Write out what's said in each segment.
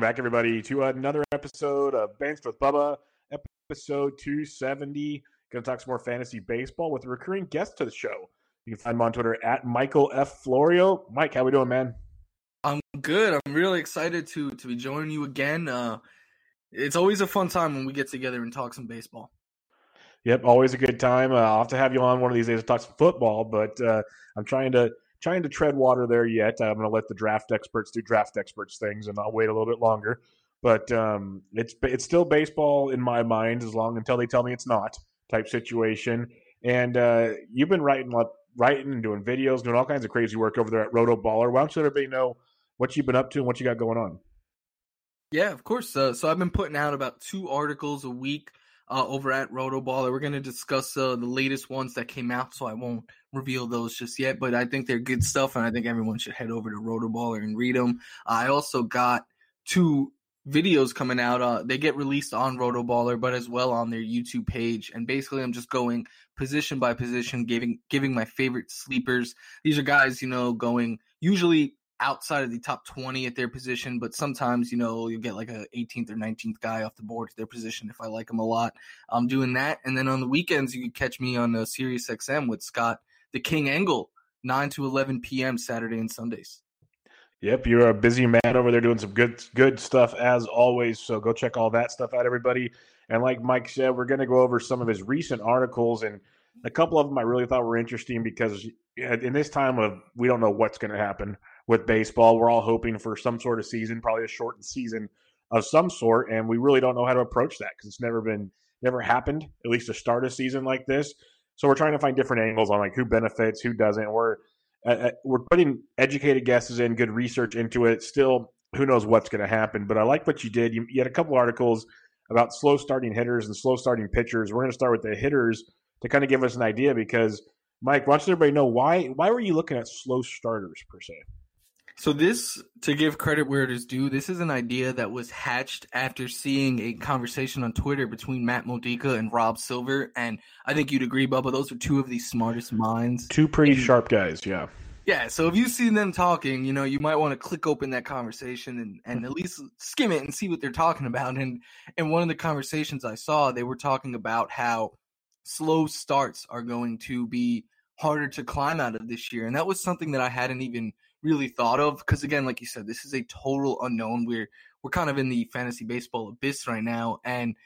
Back, everybody, to another episode of Banks with Bubba, episode 270. Going to talk some more fantasy baseball with a recurring guest to the show. You can find him on Twitter at Michael F. Florio. Mike, how we doing, man? I'm good. I'm really excited to be joining you again. It's always a fun time when we get together and talk some baseball. Yep, always a good time. I'll have to have you on one of these days to talk some football, but I'm trying to tread water there yet. I'm going to let the draft experts do draft experts things, and I'll wait a little bit longer. But it's still baseball in my mind, as long until they tell me it's not type situation. And you've been writing, doing videos, doing all kinds of crazy work over there at Rotoballer. Why don't you let everybody know what you've been up to and what you got going on? Yeah, of course. So I've been putting out about 2 articles a week over at Rotoballer. We're going to discuss the latest ones that came out, so I won't reveal those just yet, but I think they're good stuff, and I think everyone should head over to Rotoballer and read them. I also got 2 videos coming out. They get released on Rotoballer, but as well on their YouTube page, and basically I'm just going position by position, giving my favorite sleepers. These are guys, going usually outside of the top 20 at their position, but sometimes, you'll get like a 18th or 19th guy off the board to their position if I like them a lot. I'm doing that, and then on the weekends, you can catch me on Sirius XM with Scott the King Angle, 9 to 11 p.m. Saturday and Sundays. Yep, you're a busy man over there doing some good stuff as always, so go check all that stuff out, everybody. And like Mike said, we're going to go over some of his recent articles, and a couple of them I really thought were interesting because in this time of we don't know what's going to happen with baseball. We're all hoping for some sort of season, probably a shortened season of some sort, and we really don't know how to approach that because it's never happened, at least to start a season like this. So we're trying to find different angles on like who benefits, who doesn't. We're putting educated guesses in, good research into it. Still, who knows what's going to happen? But I like what you did. You had a couple articles about slow starting hitters and slow starting pitchers. We're going to start with the hitters to kind of give us an idea because, Mike, why don't everybody know why were you looking at slow starters per se? So this, to give credit where it is due, this is an idea that was hatched after seeing a conversation on Twitter between Matt Modica and Rob Silver, and I think you'd agree, Bubba, those are 2 of the smartest minds. 2 pretty sharp guys, yeah. Yeah, so if you've seen them talking, you might want to click open that conversation and at least skim it and see what they're talking about. And in one of the conversations I saw, they were talking about how slow starts are going to be harder to climb out of this year, and that was something that I hadn't even really thought of because, again, like you said, this is a total unknown. We're kind of in the fantasy baseball abyss right now, and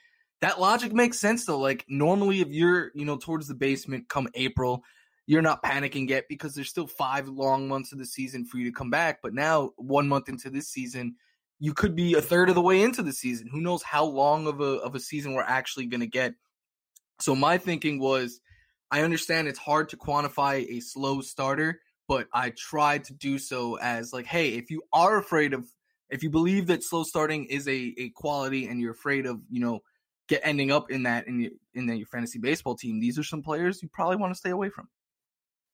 that logic makes sense though. Like normally if you're towards the basement come April, you're not panicking yet because there's still 5 long months of the season for you to come back. But now 1 month into this season, you could be a third of the way into the season. Who knows how long of a season we're actually going to get. So my thinking was, I understand it's hard to quantify a slow starter, but I tried to do so as like, hey, if you are afraid of, if you believe that slow starting is a quality and you're afraid of, you know, ending up in that in your fantasy baseball team, these are some players you probably want to stay away from.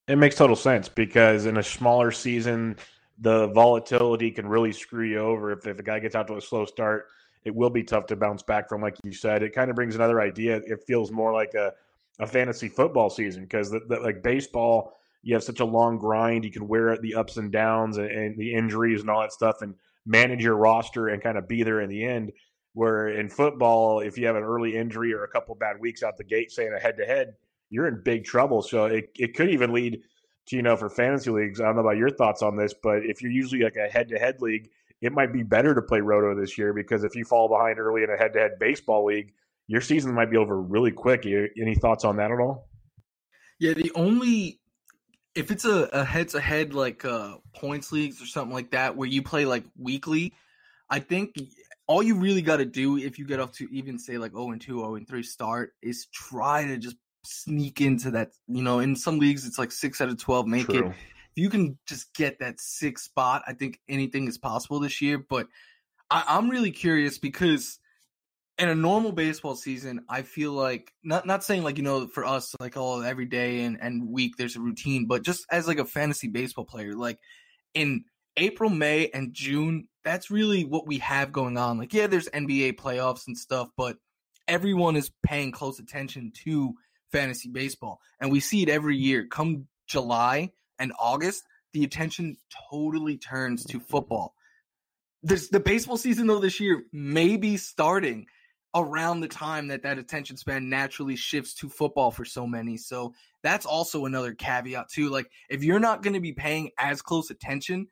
It makes total sense because in a smaller season, the volatility can really screw you over. If a guy gets out to a slow start, it will be tough to bounce back from, like you said. It kind of brings another idea. It feels more like a fantasy football season because, like baseball, you have such a long grind. You can wear the ups and downs and the injuries and all that stuff and manage your roster and kind of be there in the end. Where in football, if you have an early injury or a couple bad weeks out the gate, say in a head-to-head, you're in big trouble. So it could even lead to, you know, for fantasy leagues, I don't know about your thoughts on this, but if you're usually like a head-to-head league, it might be better to play Roto this year because if you fall behind early in a head-to-head baseball league, your season might be over really quick. Any thoughts on that at all? Yeah, the only – if it's a head-to-head like points leagues or something like that where you play like weekly, I think – all you really got to do if you get off to even say like 0-2, 0-3 start is try to just sneak into that. You know, in some leagues, it's like 6 out of 12 make it. If you can just get that 6th spot, I think anything is possible this year. But I'm really curious because in a normal baseball season, I feel like not saying like, you know, for us, like every day and week there's a routine, but just as like a fantasy baseball player, like in April, May, and June, that's really what we have going on. Like, yeah, there's NBA playoffs and stuff, but everyone is paying close attention to fantasy baseball. And we see it every year. Come July and August, the attention totally turns to football. The baseball season, though, this year may be starting around the time that attention span naturally shifts to football for so many. So that's also another caveat, too. Like, if you're not going to be paying as close attention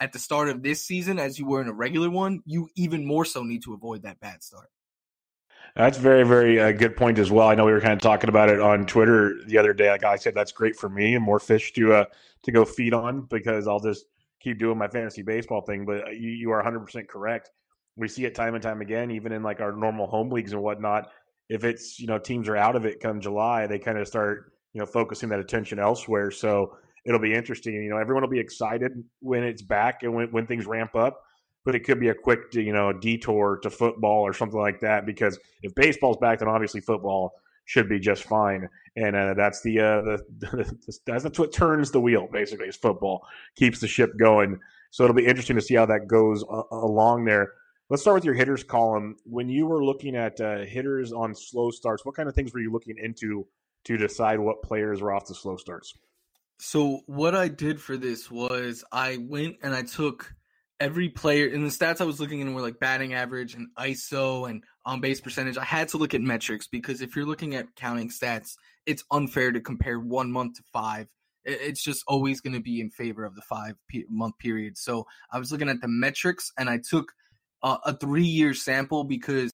at the start of this season as you were in a regular one, you even more so need to avoid that bad start. That's very, very good point as well. I know we were kind of talking about it on Twitter the other day. Like I said, that's great for me and more fish to go feed on because I'll just keep doing my fantasy baseball thing. But you are 100% correct. We see it time and time again, even in like our normal home leagues and whatnot. If it's, you know, teams are out of it come July, they kind of start, you know, focusing that attention elsewhere. So it'll be interesting. You know, everyone will be excited when it's back and when things ramp up, but it could be a quick, you know, detour to football or something like that, because if baseball's back, then obviously football should be just fine. And that's that's what turns the wheel, basically, is football, keeps the ship going. So it'll be interesting to see how that goes along there. Let's start with your hitters column. When you were looking at hitters on slow starts, what kind of things were you looking into to decide what players were off the slow starts? So what I did for this was I went and I took every player, and the stats I was looking in were like batting average and ISO and on-base percentage. I had to look at metrics because if you're looking at counting stats, it's unfair to compare 1 month to 5. It's just always going to be in favor of the 5-month period. So I was looking at the metrics, and I took a 3-year sample because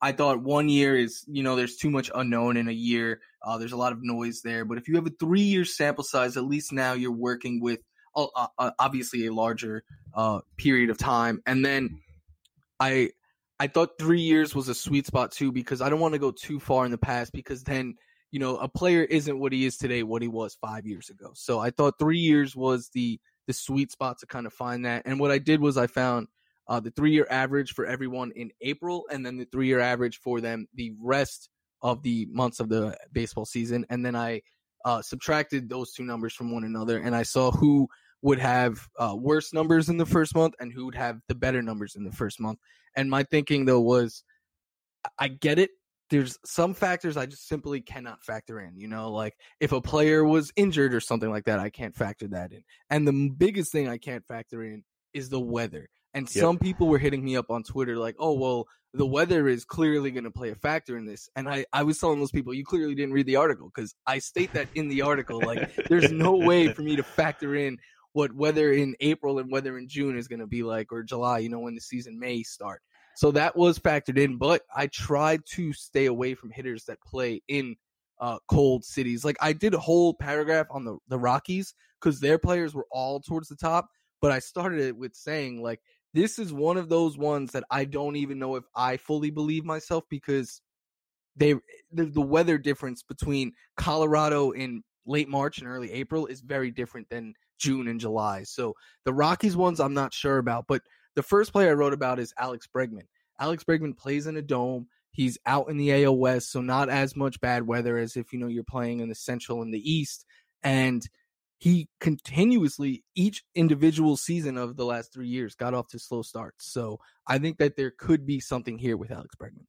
I thought 1 year is, you know, there's too much unknown in a year. There's a lot of noise there. But if you have a 3-year sample size, at least now you're working with obviously a larger period of time. And then I thought 3 years was a sweet spot too, because I don't want to go too far in the past, because then, you know, a player isn't what he is today, what he was 5 years ago. So I thought 3 years was the sweet spot to kind of find that. And what I did was I found the 3-year average for everyone in April, and then the 3-year average for them the rest of the months of the baseball season. And then I subtracted those two numbers from one another, and I saw who would have worse numbers in the first month and who would have the better numbers in the first month. And my thinking, though, was I get it. There's some factors I just simply cannot factor in, you know, like if a player was injured or something like that, I can't factor that in. And the biggest thing I can't factor in is the weather. And some people were hitting me up on Twitter like, oh, well, the weather is clearly going to play a factor in this. And I was telling those people, you clearly didn't read the article, because I state that in the article. Like, there's no way for me to factor in what weather in April and weather in June is going to be like, or July, you know, when the season may start. So that was factored in. But I tried to stay away from hitters that play in cold cities. Like, I did a whole paragraph on the Rockies because their players were all towards the top. But I started it with saying, like, this is one of those ones that I don't even know if I fully believe myself, because the weather difference between Colorado in late March and early April is very different than June and July. So the Rockies ones I'm not sure about, but the first player I wrote about is Alex Bregman. Alex Bregman plays in a dome. He's out in the AL West, so not as much bad weather as if, you know, you're playing in the Central and the East. And he continuously, each individual season of the last 3 years, got off to slow starts. So I think that there could be something here with Alex Bregman.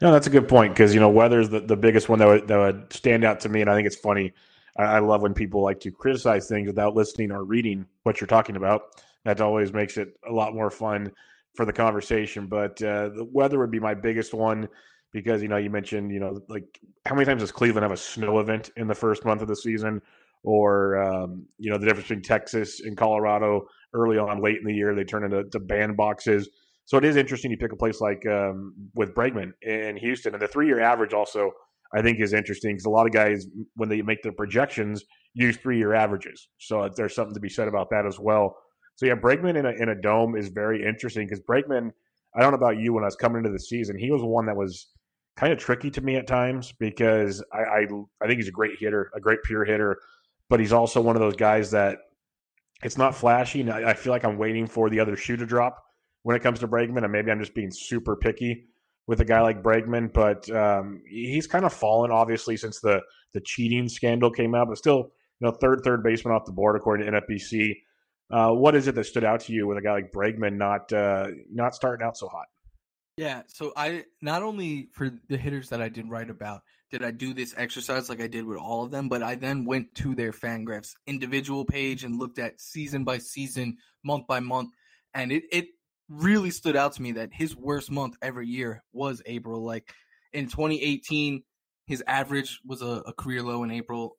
No, that's a good point, because, you know, weather is the biggest one that would stand out to me. And I think it's funny. I love when people like to criticize things without listening or reading what you're talking about. That always makes it a lot more fun for the conversation. But the weather would be my biggest one, because, you know, you mentioned, you know, like, how many times does Cleveland have a snow event in the first month of the season? Or, you know, the difference between Texas and Colorado early on, late in the year, they turn into bandboxes. So it is interesting. You pick a place like with Bregman in Houston, and the 3-year average also, I think, is interesting, because a lot of guys, when they make their projections, use 3-year averages. So there's something to be said about that as well. So yeah, Bregman in a dome is very interesting, because Bregman, I don't know about you, when I was coming into the season, he was one that was kind of tricky to me at times, because I think he's a great hitter, a great pure hitter, but he's also one of those guys that it's not flashy. And I feel like I'm waiting for the other shoe to drop when it comes to Bregman, and maybe I'm just being super picky with a guy like Bregman, but he's kind of fallen, obviously, since the cheating scandal came out, but still, you know, third baseman off the board, according to NFBC. What is it that stood out to you with a guy like Bregman not starting out so hot? Yeah, so I not only for the hitters that I did write about did I do this exercise like I did with all of them, but I then went to their Fangraphs individual page and looked at season by season, month by month, and it really stood out to me that his worst month every year was April. Like in 2018, his average was a career low in April.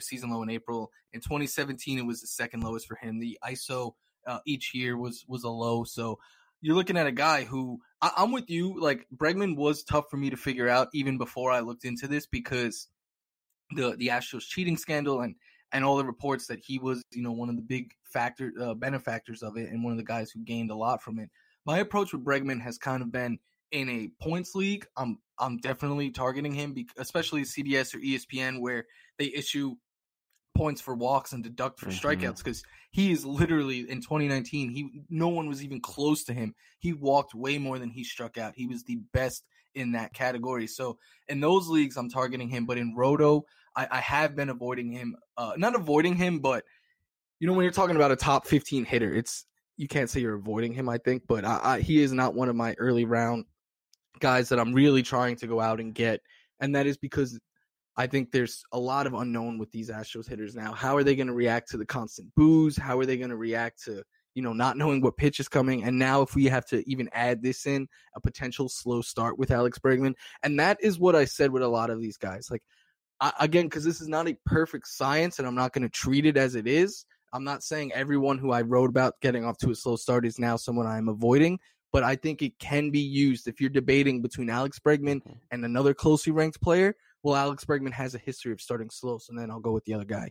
Season low in April. In 2017, it was the second lowest for him. The ISO each year was a low. So you're looking at a guy who I'm with you. Like Bregman was tough for me to figure out even before I looked into this, because the Astros cheating scandal and all the reports that he was, you know, one of the big benefactors of it, and one of the guys who gained a lot from it. My approach with Bregman has kind of been in a points league. I'm definitely targeting him, especially CBS or ESPN, where they issue points for walks and deduct for strikeouts, because he is literally, in 2019, no one was even close to him. He walked way more than he struck out. He was the best in that category. So in those leagues, I'm targeting him. But in Roto, I have been avoiding him. Not avoiding him, but, you know, when you're talking about a top 15 hitter, you can't say you're avoiding him, I think. But he is not one of my early round guys that I'm really trying to go out and get. And that is because I think there's a lot of unknown with these Astros hitters now. How are they going to react to the constant boos? How are they going to react to, you know, not knowing what pitch is coming? And now if we have to even add this in, a potential slow start with Alex Bregman. And that is what I said with a lot of these guys. Like, again, because this is not a perfect science and I'm not going to treat it as it is. I'm not saying everyone who I wrote about getting off to a slow start is now someone I'm avoiding, but I think it can be used if you're debating between Alex Bregman and another closely ranked player. Well, Alex Bregman has a history of starting slow, so then I'll go with the other guy.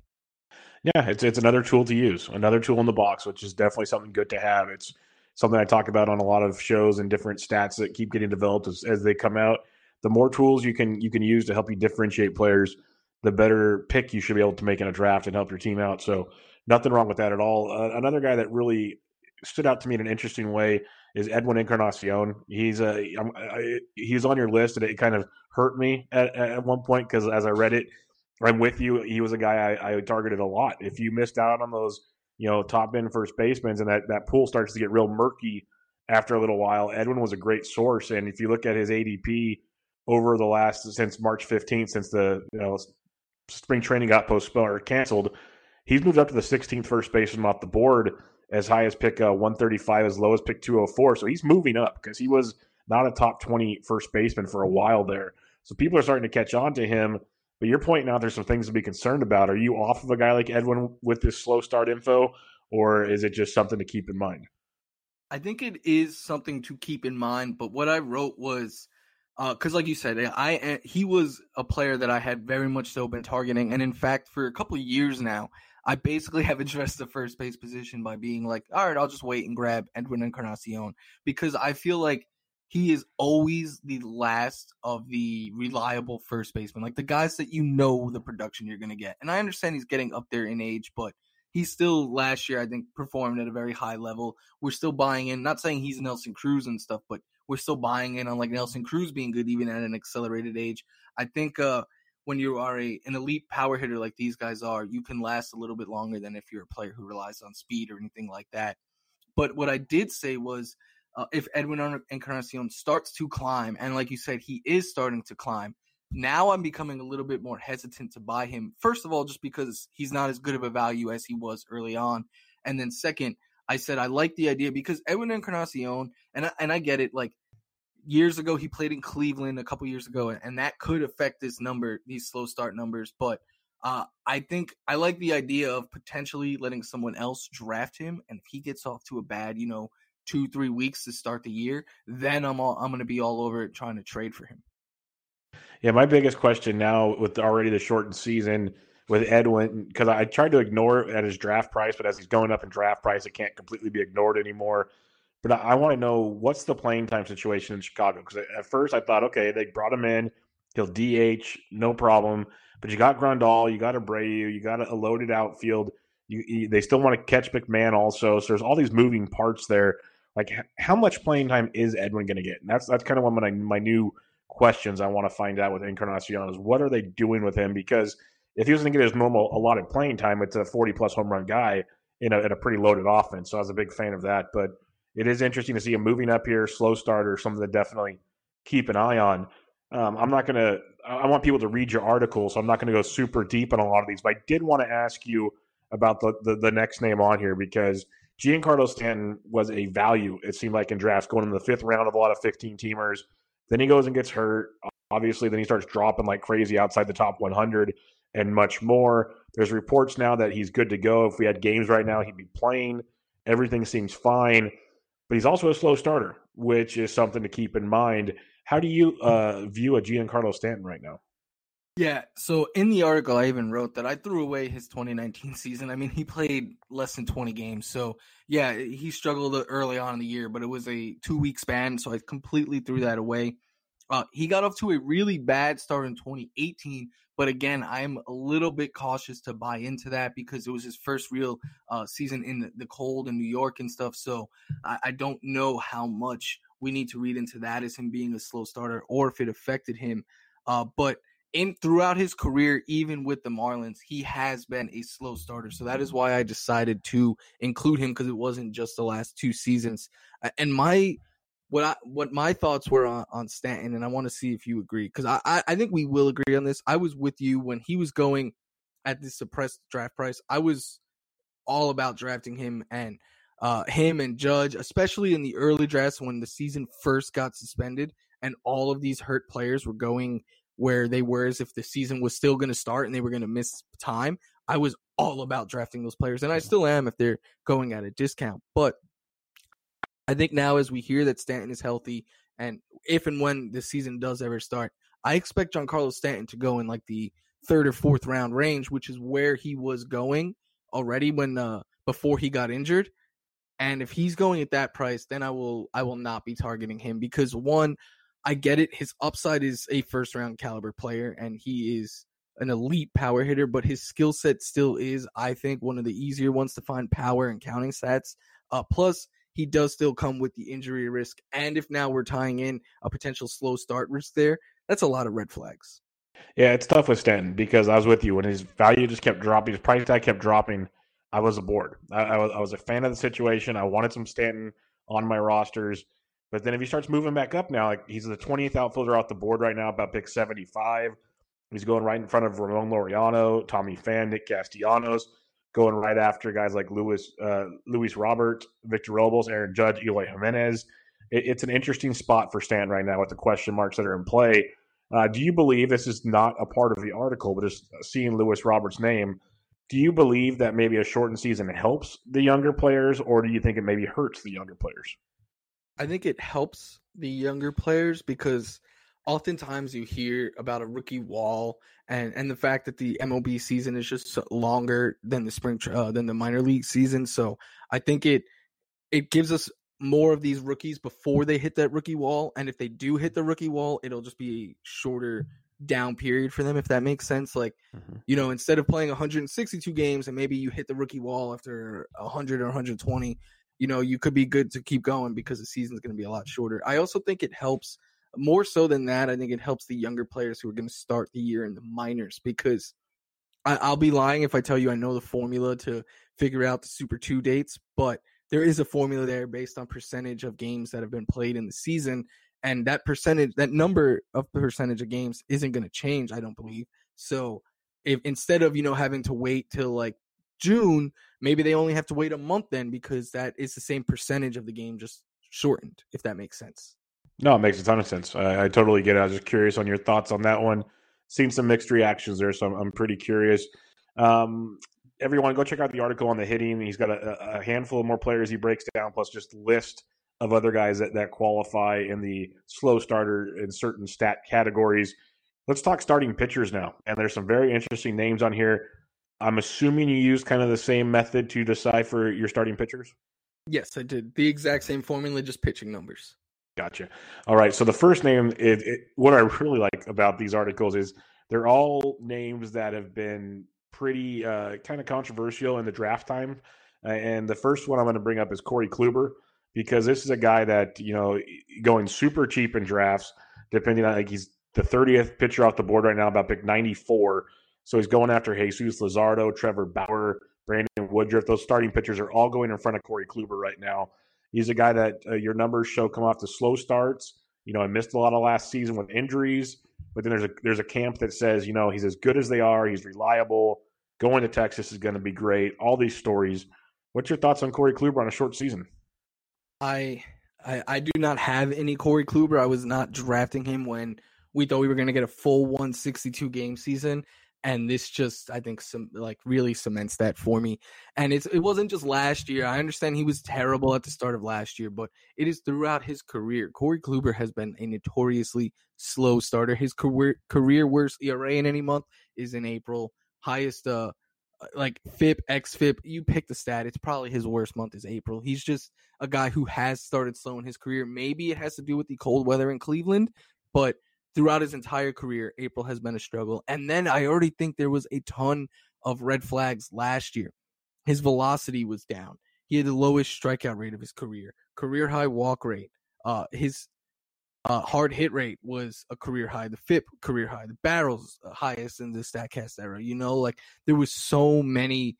Yeah, it's another tool to use, another tool in the box, which is definitely something good to have. It's something I talk about on a lot of shows and different stats that keep getting developed as they come out. The more tools you can use to help you differentiate players, the better pick you should be able to make in a draft and help your team out. So nothing wrong with that at all. Another guy that really stood out to me in an interesting way is Edwin Encarnacion. He's on your list, and it kind of hurt me at one point, because as I read it, I'm with you. He was a guy I targeted a lot. If you missed out on those, you know, top end first basemen, and that pool starts to get real murky after a little while, Edwin was a great source. And if you look at his ADP over the last, since March 15th, since the, you know, spring training got postponed or canceled, he's moved up to the 16th first baseman off the board, as high as pick 135, as low as pick 204. So he's moving up, because he was not a top 20 first baseman for a while there. So people are starting to catch on to him. But you're pointing out there's some things to be concerned about. Are you off of a guy like Edwin with this slow start info, or is it just something to keep in mind? I think it is something to keep in mind. But what I wrote was, because like you said, he was a player that I had very much so been targeting. And in fact, for a couple of years now, I basically have addressed the first base position by being like, all right, I'll just wait and grab Edwin Encarnacion, because I feel like he is always the last of the reliable first baseman, like the guys that you know the production you're going to get. And I understand he's getting up there in age, but he still last year, I think, performed at a very high level. We're still buying in, not saying he's Nelson Cruz and stuff, but we're still buying in on like Nelson Cruz being good even at an accelerated age. I think when you are an elite power hitter like these guys are, you can last a little bit longer than if you're a player who relies on speed or anything like that. But what I did say was, if Edwin Encarnacion starts to climb, and like you said, he is starting to climb, now I'm becoming a little bit more hesitant to buy him. First of all, just because he's not as good of a value as he was early on. And then second, I said I like the idea because Edwin Encarnacion, and I get it, like, years ago, he played in Cleveland a couple years ago, and that could affect this number, these slow start numbers. But I think I like the idea of potentially letting someone else draft him, and if he gets off to a bad, 2-3 weeks to start the year, then I'm going to be all over it trying to trade for him. Yeah, my biggest question now with already the shortened season with Edwin, because I tried to ignore it at his draft price, but as he's going up in draft price, it can't completely be ignored anymore. But I want to know, what's the playing time situation in Chicago? Because at first I thought, okay, they brought him in, he'll DH, no problem. But you got Grandal, you got Abreu, you got a loaded outfield. They still want to catch McMahon also. So there's all these moving parts there. Like, how much playing time is Edwin going to get? And that's kind of one of my new questions I want to find out with Encarnacion is, what are they doing with him? Because if he was going to get his normal allotted playing time, it's a 40-plus home run guy in a pretty loaded offense. So I was a big fan of that. But it is interesting to see him moving up here, slow starter, something to definitely keep an eye on. I want people to read your article, so I'm not going to go super deep on a lot of these. But I did want to ask you about the next name on here, because Giancarlo Stanton was a value, it seemed like, in drafts, going in the fifth round of a lot of 15-teamers. Then he goes and gets hurt, obviously. Then he starts dropping like crazy outside the top 100 and much more. There's reports now that he's good to go. If we had games right now, he'd be playing. Everything seems fine. But he's also a slow starter, which is something to keep in mind. How do you view a Giancarlo Stanton right now? Yeah, so in the article I even wrote that I threw away his 2019 season. I mean, he played less than 20 games. So, yeah, he struggled early on in the year, but it was a 2-week span, so I completely threw that away. He got off to a really bad start in 2018, but again, I'm a little bit cautious to buy into that because it was his first real season in the cold in New York and stuff, so I don't know how much we need to read into that as him being a slow starter or if it affected him. But throughout his career, even with the Marlins, he has been a slow starter. So that is why I decided to include him, because it wasn't just the last two seasons. And my thoughts were on Stanton, and I want to see if you agree, because I think we will agree on this. I was with you when he was going at this suppressed draft price. I was all about drafting him and Judge, especially in the early drafts when the season first got suspended and all of these hurt players were going where they were as if the season was still going to start and they were going to miss time. I was all about drafting those players, and I still am if they're going at a discount. But I think now, as we hear that Stanton is healthy, and if and when the season does ever start, I expect Giancarlo Stanton to go in like the third or fourth round range, which is where he was going already when before he got injured. And if he's going at that price, then I will not be targeting him, because one, I get it, his upside is a first-round caliber player, and he is an elite power hitter, but his skill set still is, I think, one of the easier ones to find power and counting stats. Plus, he does still come with the injury risk, and if now we're tying in a potential slow start risk there, that's a lot of red flags. Yeah, it's tough with Stanton, because I was with you. When his value just kept dropping, his price tag kept dropping, I was aboard. I was a fan of the situation. I wanted some Stanton on my rosters. But then if he starts moving back up now, like, he's the 20th outfielder off the board right now, about pick 75. He's going right in front of Ramon Laureano, Tommy Pham, Nick Castellanos, going right after guys like Luis Robert, Victor Robles, Aaron Judge, Eloy Jimenez. It's an interesting spot for Stanton right now with the question marks that are in play. Do you believe, this is not a part of the article, but just seeing Luis Robert's name, do you believe that maybe a shortened season helps the younger players, or do you think it maybe hurts the younger players? I think it helps the younger players, because oftentimes you hear about a rookie wall and the fact that the MLB season is just longer than the than the minor league season. So I think it gives us more of these rookies before they hit that rookie wall. And if they do hit the rookie wall, it'll just be a shorter down period for them, if that makes sense. Like, you know, instead of playing 162 games and maybe you hit the rookie wall after 100 or 120, you know, you could be good to keep going because the season's going to be a lot shorter. I also think it helps more so than that. I think it helps the younger players who are going to start the year in the minors, because I'll be lying if I tell you I know the formula to figure out the Super 2 dates, but there is a formula there based on percentage of games that have been played in the season. And that percentage, that number of percentage of games isn't going to change, I don't believe. So if instead of, you know, having to wait till like June, maybe they only have to wait a month then, because that is the same percentage of the game just shortened, if that makes sense. No, it makes a ton of sense. I totally get it. I was just curious on your thoughts on that one. Seen some mixed reactions there, so I'm pretty curious. Everyone, go check out the article on the hitting. He's got a handful of more players he breaks down, plus just a list of other guys that qualify in the slow starter in certain stat categories. Let's talk starting pitchers now. And there's some very interesting names on here. I'm assuming you used kind of the same method to decipher your starting pitchers? Yes, I did. The exact same formula, just pitching numbers. Gotcha. All right, so the first name, what I really like about these articles is they're all names that have been pretty kind of controversial in the draft time. And the first one I'm going to bring up is Corey Kluber, because this is a guy that, you know, going super cheap in drafts, depending on, like, he's the 30th pitcher off the board right now, about pick 94. So he's going after Jesus Luzardo, Trevor Bauer, Brandon Woodruff. Those starting pitchers are all going in front of Corey Kluber right now. He's a guy that your numbers show come off the slow starts. You know, I missed a lot of last season with injuries, but then there's a camp that says, you know, he's as good as they are. He's reliable. Going to Texas is going to be great. All these stories. What's your thoughts on Corey Kluber on a short season? I do not have any Corey Kluber. I was not drafting him when we thought we were going to get a full 162 game season. And this just, I think, really cements that for me. And it wasn't just last year. I understand he was terrible at the start of last year, but it is throughout his career. Corey Kluber has been a notoriously slow starter. His career worst ERA in any month is in April. Highest, FIP, xFIP. You pick the stat. It's probably his worst month is April. He's just a guy who has started slow in his career. Maybe it has to do with the cold weather in Cleveland, but throughout his entire career, April has been a struggle. And then I already think there was a ton of red flags last year. His velocity was down. He had the lowest strikeout rate of his career, career high walk rate. His hard hit rate was a career high, the FIP career high, the barrels highest in the StatCast era. You know, like, there was so many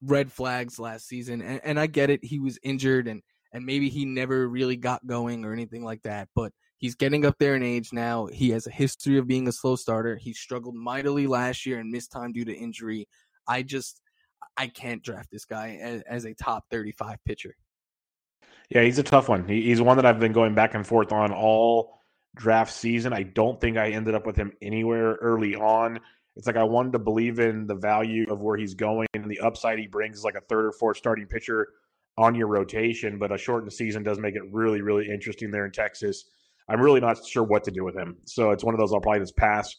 red flags last season. And I get it. He was injured and maybe he never really got going or anything like that, but he's getting up there in age now. He has a history of being a slow starter. He struggled mightily last year and missed time due to injury. I can't draft this guy as a top 35 pitcher. Yeah, he's a tough one. He's one that I've been going back and forth on all draft season. I don't think I ended up with him anywhere early on. It's like I wanted to believe in the value of where he's going and the upside he brings, like a third or fourth starting pitcher on your rotation, but a shortened season does make it really, really interesting there in Texas. I'm really not sure what to do with him. So it's one of those I'll probably just pass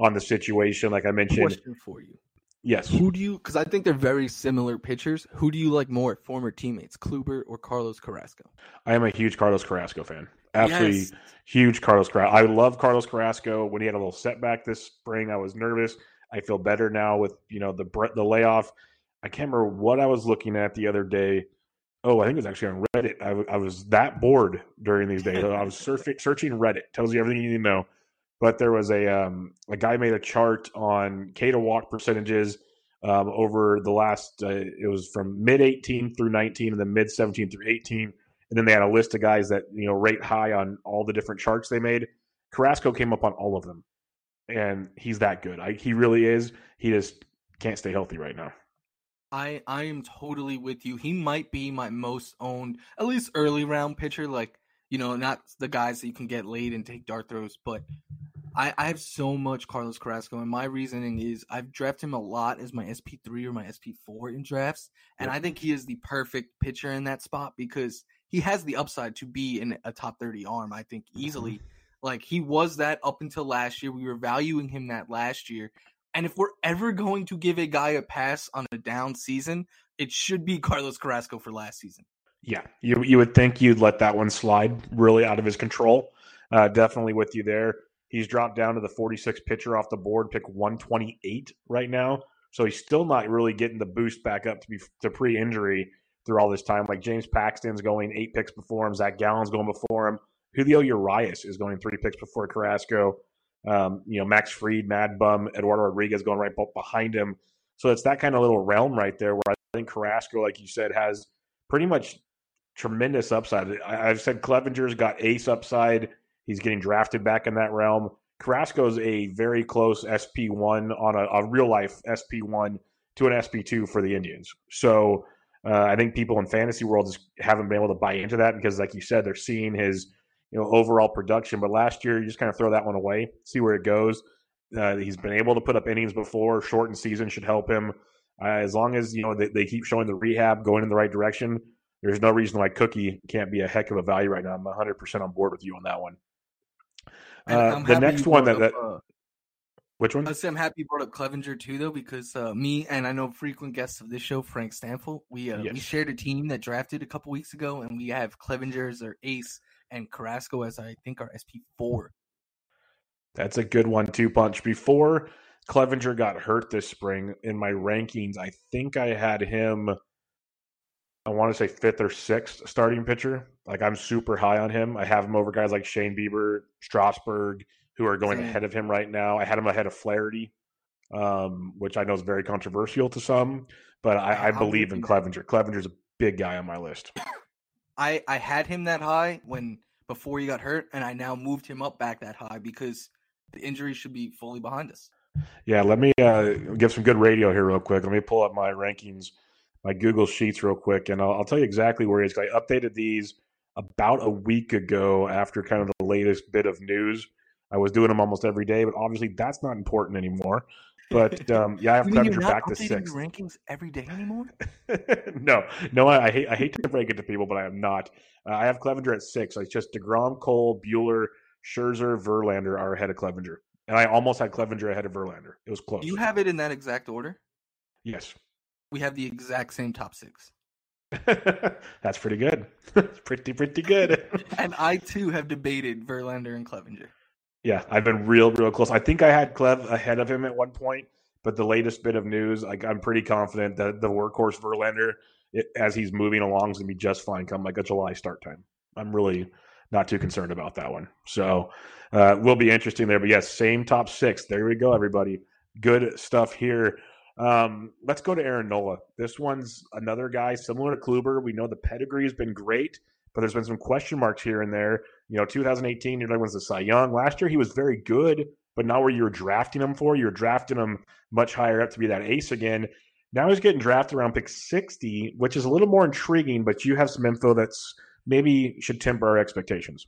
on the situation, like I mentioned. Question for you. Yes. Because I think they're very similar pitchers. Who do you like more, former teammates, Kluber or Carlos Carrasco? I am a huge Carlos Carrasco fan. Absolutely yes. Huge Carlos Carrasco. I love Carlos Carrasco. When he had a little setback this spring, I was nervous. I feel better now with, you know, the layoff. I can't remember what I was looking at the other day. Oh, I think it was actually on Reddit. I was that bored during these days. I was searching Reddit. Tells you everything you need to know. But there was a guy made a chart on K-to-walk percentages over the last it was from mid-18 through 19 and then mid-17 through 18. And then they had a list of guys that, you know, rate high on all the different charts they made. Carrasco came up on all of them. And he's that good. He really is. He just can't stay healthy right now. I am totally with you. He might be my most owned, at least early round pitcher, like, you know, not the guys that you can get late and take dart throws, but I have so much Carlos Carrasco, and my reasoning is I've drafted him a lot as my SP3 or my SP4 in drafts, and I think he is the perfect pitcher in that spot because he has the upside to be in a top 30 arm, I think, easily. Like, he was that up until last year. We were valuing him that last year. And if we're ever going to give a guy a pass on a down season, it should be Carlos Carrasco for last season. Yeah, you would think you'd let that one slide really out of his control. Definitely with you there. He's dropped down to the 46th pitcher off the board, pick 128 right now. So he's still not really getting the boost back up to pre-injury through all this time. Like, James Paxton's going 8 picks before him. Zach Gallen's going before him. Julio Urias is going 3 picks before Carrasco. Max Fried, Mad Bum, Eduardo Rodriguez going right behind him. So it's that kind of little realm right there where I think Carrasco, like you said, has pretty much tremendous upside. I've said Clevinger's got ace upside. He's getting drafted back in that realm. Carrasco's a very close SP1 on a real-life SP1 to an SP2 for the Indians. So I think people in fantasy world just haven't been able to buy into that because, like you said, they're seeing his overall production. But last year, you just kind of throw that one away, see where it goes. He's been able to put up innings before. Shortened season should help him. As long as they keep showing the rehab going in the right direction, there's no reason why Cookie can't be a heck of a value right now. I'm 100% on board with you on that one. The next one which one? I'm happy you brought up Clevinger too, though, because me and I know frequent guests of this show, Frank Stanfield, we shared a team that drafted a couple weeks ago, and we have Clevinger as our ace and Carrasco as I think our SP4. That's a good 1-2 punch. Before Clevinger got hurt this spring in my rankings, I think I had him, I want to say 5th or 6th starting pitcher. Like, I'm super high on him. I have him over guys like Shane Bieber, Strasburg, who are going ahead of him right now. I had him ahead of Flaherty, which I know is very controversial to some, but I believe in Clevinger. Clevinger's a big guy on my list. I had him that high before he got hurt, and I now moved him up back that high because the injury should be fully behind us. Yeah, let me give some good radio here real quick. Let me pull up my rankings, my Google Sheets real quick, and I'll tell you exactly where he is. I updated these about a week ago after kind of the latest bit of news. I was doing them almost every day, but obviously that's not important anymore. But I have Clevinger back to 6th. You're not updating rankings every day anymore? No, I hate to break it to people, but I am not. I have Clevinger at 6. It's just DeGrom, Cole, Buehler, Scherzer, Verlander are ahead of Clevinger, and I almost had Clevinger ahead of Verlander. It was close. Do you have it in that exact order? Yes. We have the exact same top 6. That's pretty good. That's pretty good. And I, too, have debated Verlander and Clevinger. Yeah, I've been real close. I think I had Clev ahead of him at one point, but the latest bit of news, I'm pretty confident that the workhorse Verlander, as he's moving along, is going to be just fine come like a July start time. I'm really not too concerned about that one. So we'll be interesting there. But, yes, same top 6. There we go, everybody. Good stuff here. Let's go to Aaron Nola. This one's another guy similar to Kluber. We know the pedigree has been great, but there's been some question marks here and there. 2018, you're like, when's the Cy Young? Last year, he was very good, but not where you were drafting him for. You were drafting him much higher up to be that ace again. Now he's getting drafted around pick 60, which is a little more intriguing, but you have some info that's maybe should temper our expectations.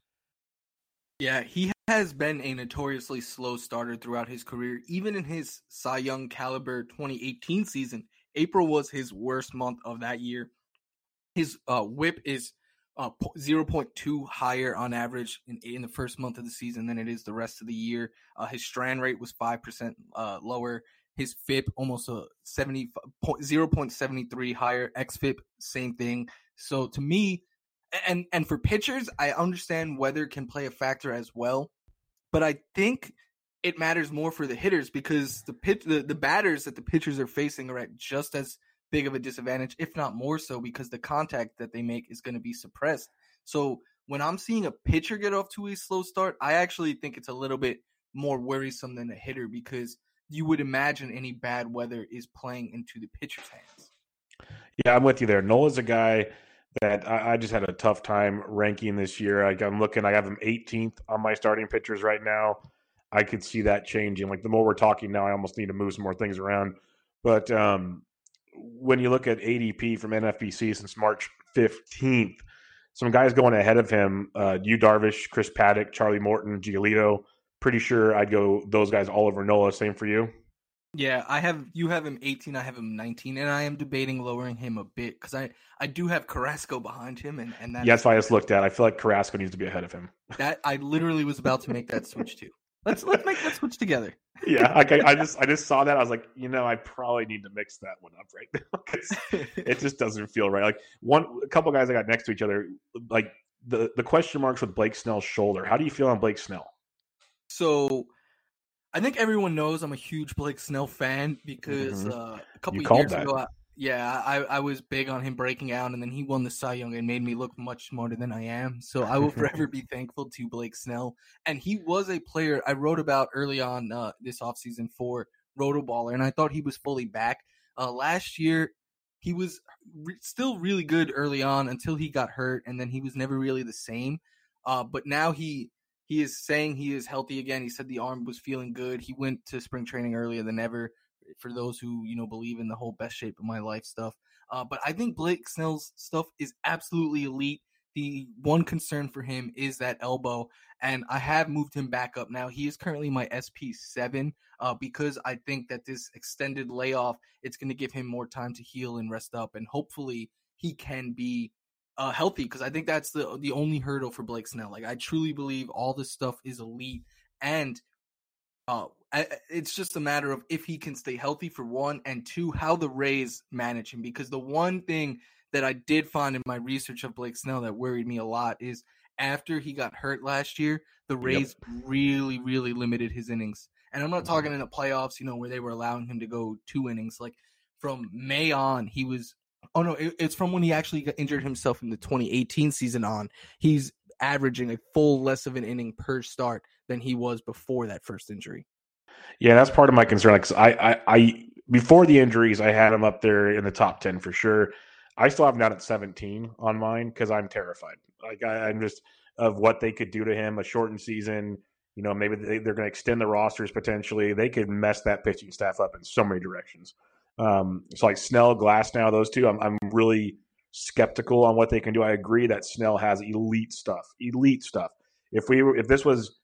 Yeah, he has been a notoriously slow starter throughout his career. Even in his Cy Young caliber 2018 season, April was his worst month of that year. His whip is 0.2 higher on average in the first month of the season than it is the rest of the year. His strand rate was 5% lower. His FIP almost 0.73 higher. XFIP, same thing. So to me, and for pitchers, I understand weather can play a factor as well. But I think it matters more for the hitters because the batters that the pitchers are facing are at just as big of a disadvantage, if not more so, because the contact that they make is going to be suppressed. So when I'm seeing a pitcher get off to a slow start, I actually think it's a little bit more worrisome than a hitter because you would imagine any bad weather is playing into the pitcher's hands. Yeah, I'm with you there. Nola's a guy that I just had a tough time ranking this year. I have him 18th on my starting pitchers right now. I could see that changing. Like the more we're talking now, I almost need to move some more things around. But when you look at ADP from NFBC since March 15th, some guys going ahead of him, Yu Darvish, Chris Paddock, Charlie Morton, Giolito, pretty sure I'd go those guys all over Nola. Same for you? Yeah, you have him 18, I have him 19, and I am debating lowering him a bit because I do have Carrasco behind him, and that. Yeah, that's why I just looked at. I feel like Carrasco needs to be ahead of him. That I literally was about to make that switch too. Let's make that switch together. Yeah, like I just saw that. I was like, I probably need to mix that one up right now because it just doesn't feel right. Like a couple guys I got next to each other, like the question marks with Blake Snell's shoulder. How do you feel on Blake Snell? So, I think everyone knows I'm a huge Blake Snell fan because a couple of years ago, I was big on him breaking out, and then he won the Cy Young and made me look much smarter than I am. So I will forever be thankful to Blake Snell. And he was a player I wrote about early on this offseason for Rotoballer, and I thought he was fully back. Last year, he was still really good early on until he got hurt, and then he was never really the same. But now he is saying he is healthy again. He said the arm was feeling good. He went to spring training earlier than ever for those who, believe in the whole best shape of my life stuff. But I think Blake Snell's stuff is absolutely elite. The one concern for him is that elbow, and I have moved him back up now. He is currently my SP7 because I think that this extended layoff, it's going to give him more time to heal and rest up, and hopefully he can be healthy, because I think that's the only hurdle for Blake Snell. Like, I truly believe all this stuff is elite, and it's just a matter of if he can stay healthy for one, and two, how the Rays manage him. Because the one thing that I did find in my research of Blake Snell that worried me a lot is after he got hurt last year, the Rays really, really limited his innings. And I'm not talking in the playoffs, where they were allowing him to go 2 innings. Like, from May on, he was... Oh, no, it's from when he actually got injured himself in the 2018 season on. He's averaging a full less of an inning per start than he was before that first injury. Yeah, that's part of my concern. Like, I before the injuries, I had him up there in the top 10 for sure. I still have him down at 17 on mine because I'm terrified. Like, I'm just of what they could do to him, a shortened season. Maybe they're going to extend the rosters potentially. They could mess that pitching staff up in so many directions. So like Snell, Glasnow, those two, I'm really skeptical on what they can do. I agree that Snell has elite stuff. If this was,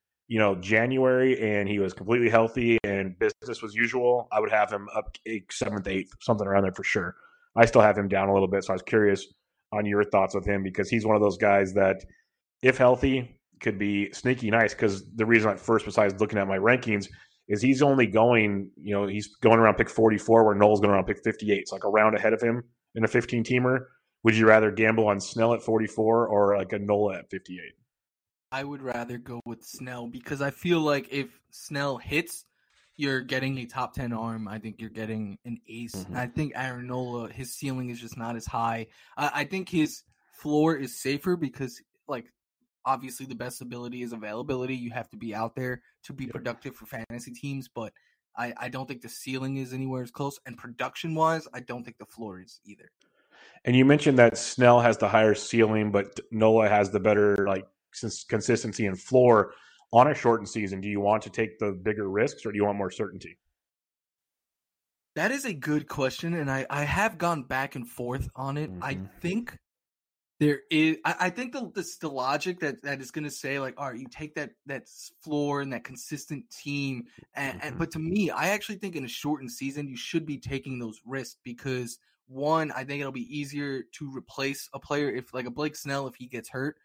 January and he was completely healthy and business was usual, I would have him up 7th, 8th, something around there for sure. I still have him down a little bit. So I was curious on your thoughts with him, because he's one of those guys that if healthy could be sneaky nice. Cause the reason at first, besides looking at my rankings, is he's only going, he's going around pick 44 where Noel's going around pick 58. It's like a round ahead of him in a 15-teamer. Would you rather gamble on Snell at 44 or like a Nola at 58? I would rather go with Snell because I feel like if Snell hits, you're getting a top 10 arm. I think you're getting an ace. Mm-hmm. I think Aaron Nola, his ceiling is just not as high. I think his floor is safer because, like, obviously, the best ability is availability. You have to be out there to be productive for fantasy teams, but I don't think the ceiling is anywhere as close. And production-wise, I don't think the floor is either. And you mentioned that Snell has the higher ceiling, but Nola has the better consistency and floor on a shortened season. Do you want to take the bigger risks, or do you want more certainty? That is a good question, and I have gone back and forth on it. Mm-hmm. I think... I think the logic that is going to say, like, all right, you take that floor and that consistent team. But to me, I actually think in a shortened season, you should be taking those risks because, one, I think it'll be easier to replace a player. If, like, a Blake Snell, if he gets hurt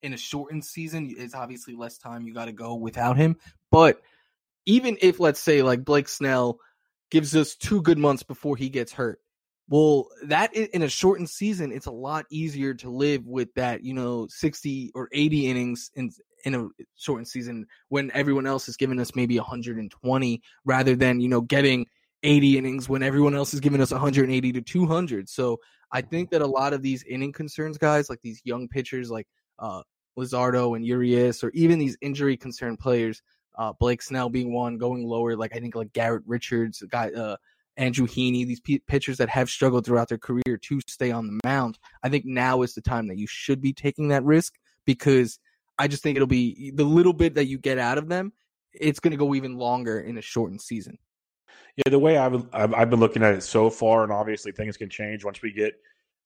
in a shortened season, it's obviously less time you got to go without him. But even if, let's say, like, Blake Snell gives us 2 good months before he gets hurt, well, that in a shortened season, it's a lot easier to live with that, 60 or 80 innings in a shortened season when everyone else is giving us maybe 120 rather than, getting 80 innings when everyone else is giving us 180 to 200. So I think that a lot of these inning concerns, guys, like these young pitchers like Luzardo and Urias, or even these injury concerned players, Blake Snell being one, going lower, like I think like Garrett Richards, a guy, Andrew Heaney, these pitchers that have struggled throughout their career to stay on the mound. I think now is the time that you should be taking that risk because I just think it'll be the little bit that you get out of them, it's going to go even longer in a shortened season. Yeah, the way I've been looking at it so far, and obviously things can change once we get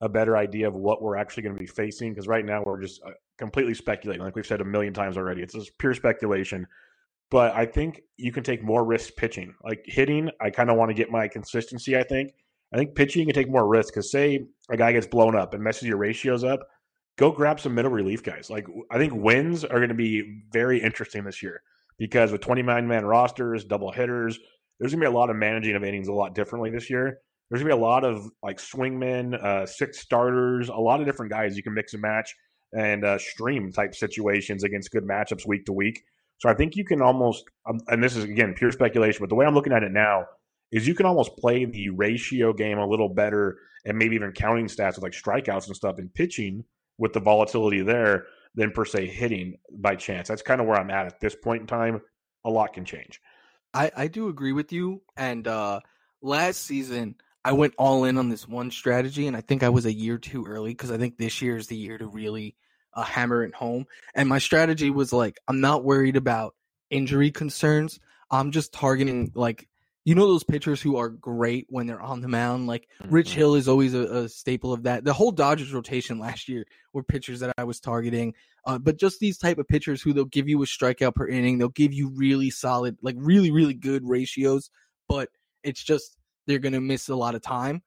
a better idea of what we're actually going to be facing, because right now we're just completely speculating. Like we've said a million times already, it's just pure speculation. But I think you can take more risk pitching. Like hitting, I kind of want to get my consistency, I think. I think pitching, you can take more risk because, say, a guy gets blown up and messes your ratios up, go grab some middle relief guys. Like, I think wins are going to be very interesting this year because with 29-man rosters, double hitters, there's going to be a lot of managing of innings a lot differently this year. There's going to be a lot of, like, swingmen, six starters, a lot of different guys you can mix and match and stream-type situations against good matchups week to week. So I think you can almost, and this is, again, pure speculation, but the way I'm looking at it now is you can almost play the ratio game a little better and maybe even counting stats with like strikeouts and stuff and pitching with the volatility there than per se hitting by chance. That's kind of where I'm at this point in time. A lot can change. I do agree with you. And last season, I went all in on this one strategy, and I think I was a year too early because I think this year is the year to really hammer it home. And my strategy was like, I'm not worried about injury concerns. I'm just targeting, like, you know, those pitchers who are great when they're on the mound. Like Rich Hill is always a staple of that. The whole Dodgers rotation last year were pitchers that I was targeting. But just these type of pitchers who they'll give you a strikeout per inning. They'll give you really solid, like really, really good ratios, but it's just, they're going to miss a lot of time.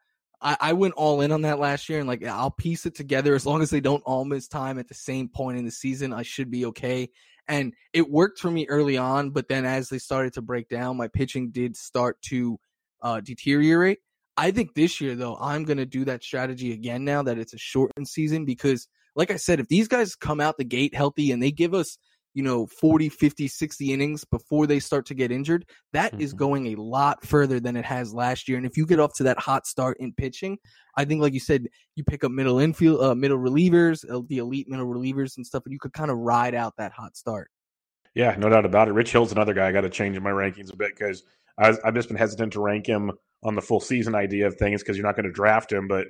I went all in on that last year, and like I'll piece it together. As long as they don't all miss time at the same point in the season, I should be okay. And it worked for me early on, but then as they started to break down, my pitching did start to deteriorate. I think this year, though, I'm going to do that strategy again now that it's a shortened season because, like I said, if these guys come out the gate healthy and they give us, you know, 40, 50, 60 innings before they start to get injured, that is going a lot further than it has last year. And if you get off to that hot start in pitching, I think, like you said, you pick up middle infield, middle relievers, the elite middle relievers and stuff, and you could kind of ride out that hot start. Yeah, no doubt about it. Rich Hill's another guy I got to change in my rankings a bit because I've just been hesitant to rank him on the full season idea of things because you're not going to draft him. But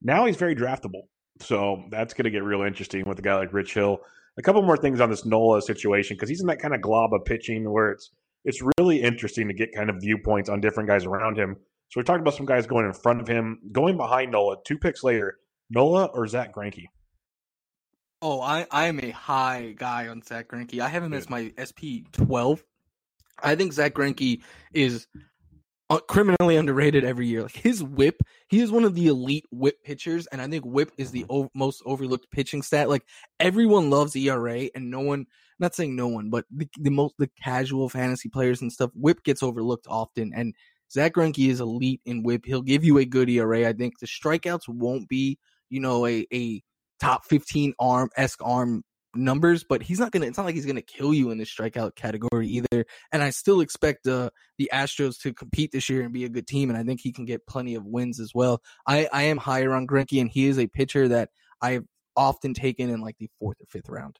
now he's very draftable. So that's going to get real interesting with a guy like Rich Hill. A couple more things on this Nola situation because he's in that kind of glob of pitching where it's really interesting to get kind of viewpoints on different guys around him. So we're talking about some guys going in front of him, going behind Nola. Two picks later, Nola or Zack Greinke? Oh, I am a high guy on Zack Greinke. I have him as my SP 12. I think Zack Greinke is criminally underrated every year. Like his whip, he is one of the elite whip pitchers, and I think whip is the most overlooked pitching stat. Like everyone loves ERA, and no one, not saying no one, but the casual fantasy players and stuff, whip gets overlooked often. And Zack Greinke is elite in whip. He'll give you a good ERA. I think the strikeouts won't be, you know, a top 15 arm numbers, but it's not like he's gonna kill you in the strikeout category either. And I still expect the Astros to compete this year and be a good team, and I think he can get plenty of wins as well. I am higher on Greinke, and he is a pitcher that I've often taken in like the 4th or 5th round.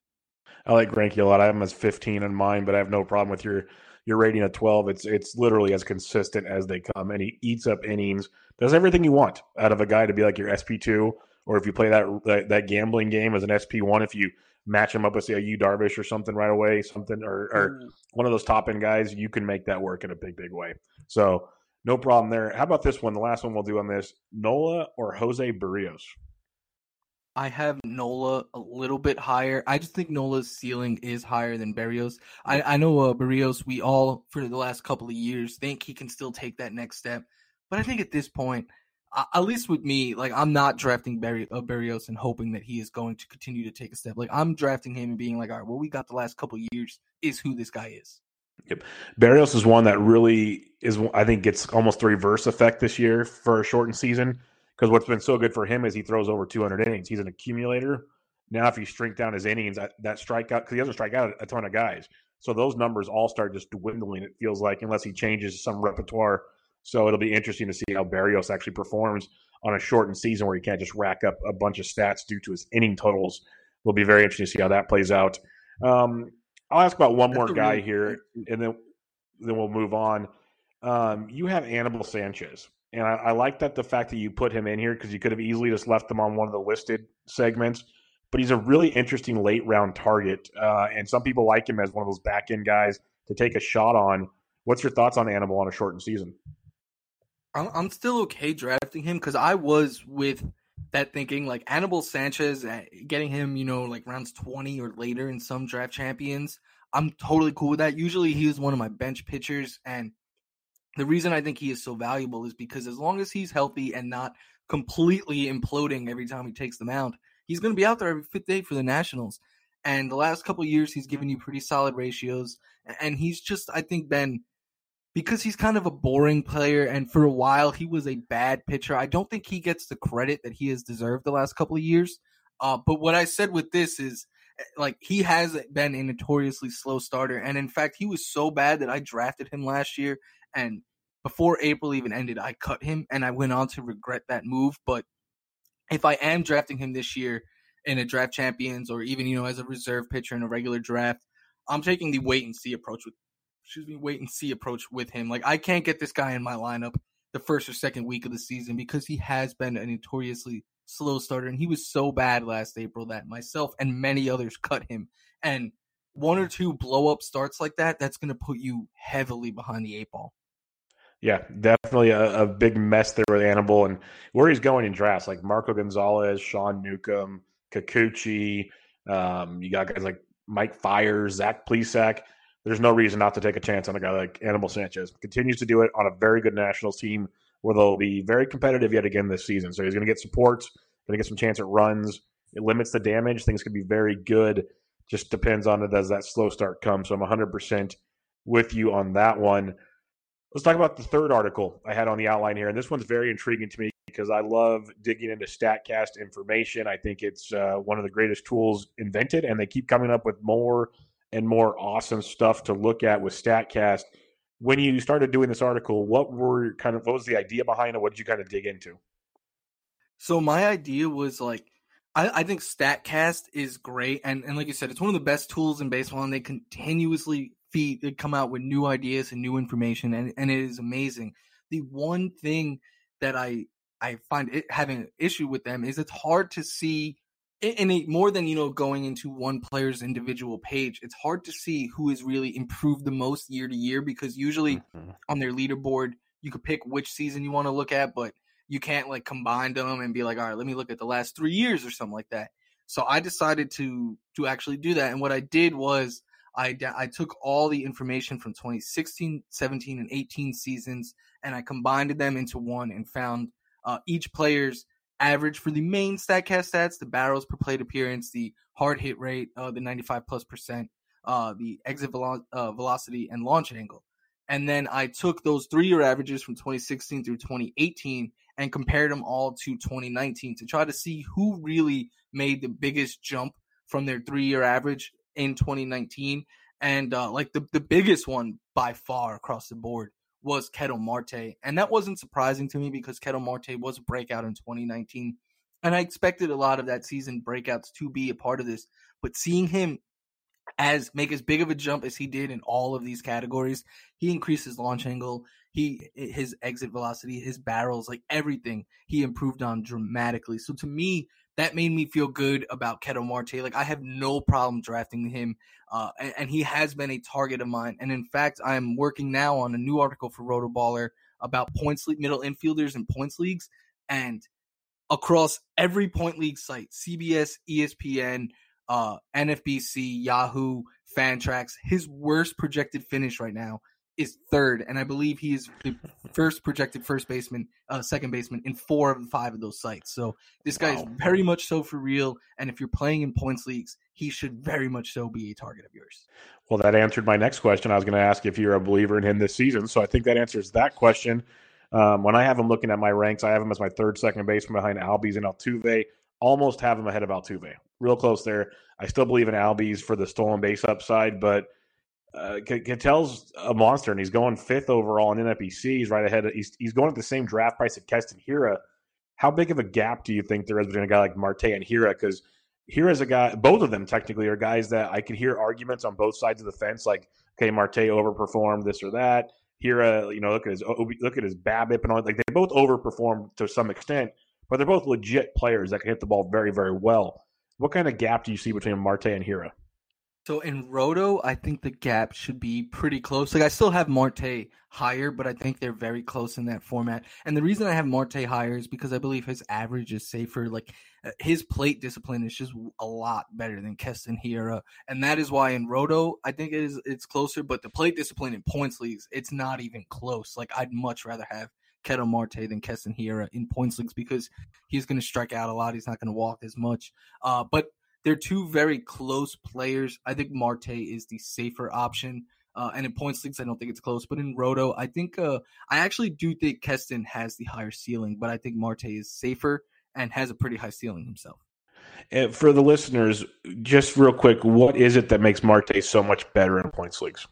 I like Greinke a lot. I have him as 15 in mine, but I have no problem with your rating at 12. It's literally as consistent as they come, and he eats up innings, does everything you want out of a guy to be like your SP2, or if you play that gambling game as an SP1, if you match him up with, say, a Yu Darvish or something right away, or one of those top-end guys, you can make that work in a big, big way. So no problem there. How about this one? The last one we'll do on this, Nola or Jose Berríos? I have Nola a little bit higher. I just think Nola's ceiling is higher than Berríos. I know Berríos, we all, for the last couple of years, think he can still take that next step. But I think at this point, at least with me, like I'm not drafting Berríos and hoping that he is going to continue to take a step. Like I'm drafting him and being like, all right, what we got the last couple of years is who this guy is. Yep. Berríos is one that really is, I think, gets almost the reverse effect this year for a shortened season because what's been so good for him is he throws over 200 innings. He's an accumulator. Now, if you shrink down his innings, that strikeout, because he doesn't strike out a ton of guys. So those numbers all start just dwindling, it feels like, unless he changes some repertoire. So it'll be interesting to see how Berríos actually performs on a shortened season where he can't just rack up a bunch of stats due to his inning totals. It'll be very interesting to see how that plays out. I'll ask about one more guy here, and then we'll move on. You have Aníbal Sánchez, and I like that the fact that you put him in here because you could have easily just left him on one of the listed segments, but he's a really interesting late-round target, and some people like him as one of those back-end guys to take a shot on. What's your thoughts on Aníbal on a shortened season? I'm still okay drafting him because I was with that thinking, like Aníbal Sánchez, getting him, you know, like rounds 20 or later in some draft champions. I'm totally cool with that. Usually he was one of my bench pitchers, and the reason I think he is so valuable is because as long as he's healthy and not completely imploding every time he takes the mound, he's going to be out there every fifth day for the Nationals. And the last couple of years, he's given you pretty solid ratios. And he's just, I think, been, because he's kind of a boring player, and for a while he was a bad pitcher, I don't think he gets the credit that he has deserved the last couple of years. But what I said with this is, like, he has been a notoriously slow starter. And in fact, he was so bad that I drafted him last year. And before April even ended, I cut him, and I went on to regret that move. But if I am drafting him this year in a draft champions, or even, you know, as a reserve pitcher in a regular draft, I'm taking the wait and see approach with him. Like, I can't get this guy in my lineup the first or second week of the season because he has been a notoriously slow starter, and he was so bad last April that myself and many others cut him. And one or two blow-up starts like that, that's going to put you heavily behind the eight ball. Yeah, definitely a big mess there with Anibal, and where he's going in drafts, like Marco Gonzalez, Sean Newcomb, Kikuchi, you got guys like Mike Fiers, Zach Plesac. There's no reason not to take a chance on a guy like Aníbal Sánchez. Continues to do it on a very good Nationals team where they'll be very competitive yet again this season. So he's going to get support, going to get some chance at runs. It limits the damage. Things can be very good. Just depends on it as that slow start comes. So I'm 100% with you on that one. Let's talk about the third article I had on the outline here. And this one's very intriguing to me because I love digging into StatCast information. I think it's one of the greatest tools invented, and they keep coming up with more and more awesome stuff to look at with StatCast. When you started doing this article, what was the idea behind it? What did you kind of dig into? So my idea was, like, I think StatCast is great. And like you said, it's one of the best tools in baseball, and they continuously come out with new ideas and new information, and it is amazing. The one thing that I find having an issue with them is it's hard to see, more than, you know, going into one player's individual page, it's hard to see who has really improved the most year to year, because usually on their leaderboard, you could pick which season you want to look at, but you can't, like, combine them and be like, all right, let me look at the last 3 years or something like that. So I decided to actually do that. And what I did was I took all the information from 2016, 17, and 18 seasons, and I combined them into one and found each player's average for the main StatCast stats, the barrels per plate appearance, the hard hit rate, the 95+%, the exit velocity, and launch angle. And then I took those three-year averages from 2016 through 2018 and compared them all to 2019 to try to see who really made the biggest jump from their three-year average in 2019. And like the biggest one by far across the board was Ketel Marte. And that wasn't surprising to me because Ketel Marte was a breakout in 2019. And I expected a lot of that season breakouts to be a part of this. But seeing him make as big of a jump as he did in all of these categories, he increased his launch angle, his exit velocity, his barrels, like everything he improved on dramatically. So to me, that made me feel good about Ketel Marte. Like, I have no problem drafting him, and he has been a target of mine. And in fact, I am working now on a new article for Rotoballer about points league middle infielders and points leagues. And across every point league site, CBS, ESPN, NFBC, Yahoo, Fantrax, his worst projected finish right now is third, and I believe he is the second baseman in 4 of 5 of those sites. So this guy is very much so for real, and if you're playing in points leagues, he should very much so be a target of yours. Well, that answered my next question. I was going to ask if you're a believer in him this season, so I think that answers that question. When I have him looking at my ranks, I have him as my third second baseman behind Albies and Altuve. Almost have him ahead of Altuve. Real close there. I still believe in Albies for the stolen base upside, but Ketel's a monster, and he's going 5th overall in NFBC. He's right ahead. He's going at the same draft price at Keston Hiura. How big of a gap do you think there is between a guy like Marte and Hiura? Because Hira's a guy, both of them technically are guys that I could hear arguments on both sides of the fence. Like, okay, Marte overperformed this or that. Hiura, you know, look at his BABIP and all. Like, they both overperformed to some extent, but they're both legit players that can hit the ball very, very well. What kind of gap do you see between Marte and Hiura? So in Roto, I think the gap should be pretty close. Like I still have Marte higher, but I think they're very close in that format. And the reason I have Marte higher is because I believe his average is safer. Like his plate discipline is just a lot better than Keston Hiura. And that is why in Roto, I think it's closer. But the plate discipline in points leagues, it's not even close. Like I'd much rather have Ketel Marte than Keston Hiura in points leagues because he's going to strike out a lot. He's not going to walk as much. But they're two very close players. I think Marte is the safer option. And in points leagues, I don't think it's close. But in Roto, I think I actually do think Keston has the higher ceiling, but I think Marte is safer and has a pretty high ceiling himself. And for the listeners, just real quick, what is it that makes Marte so much better in points leagues?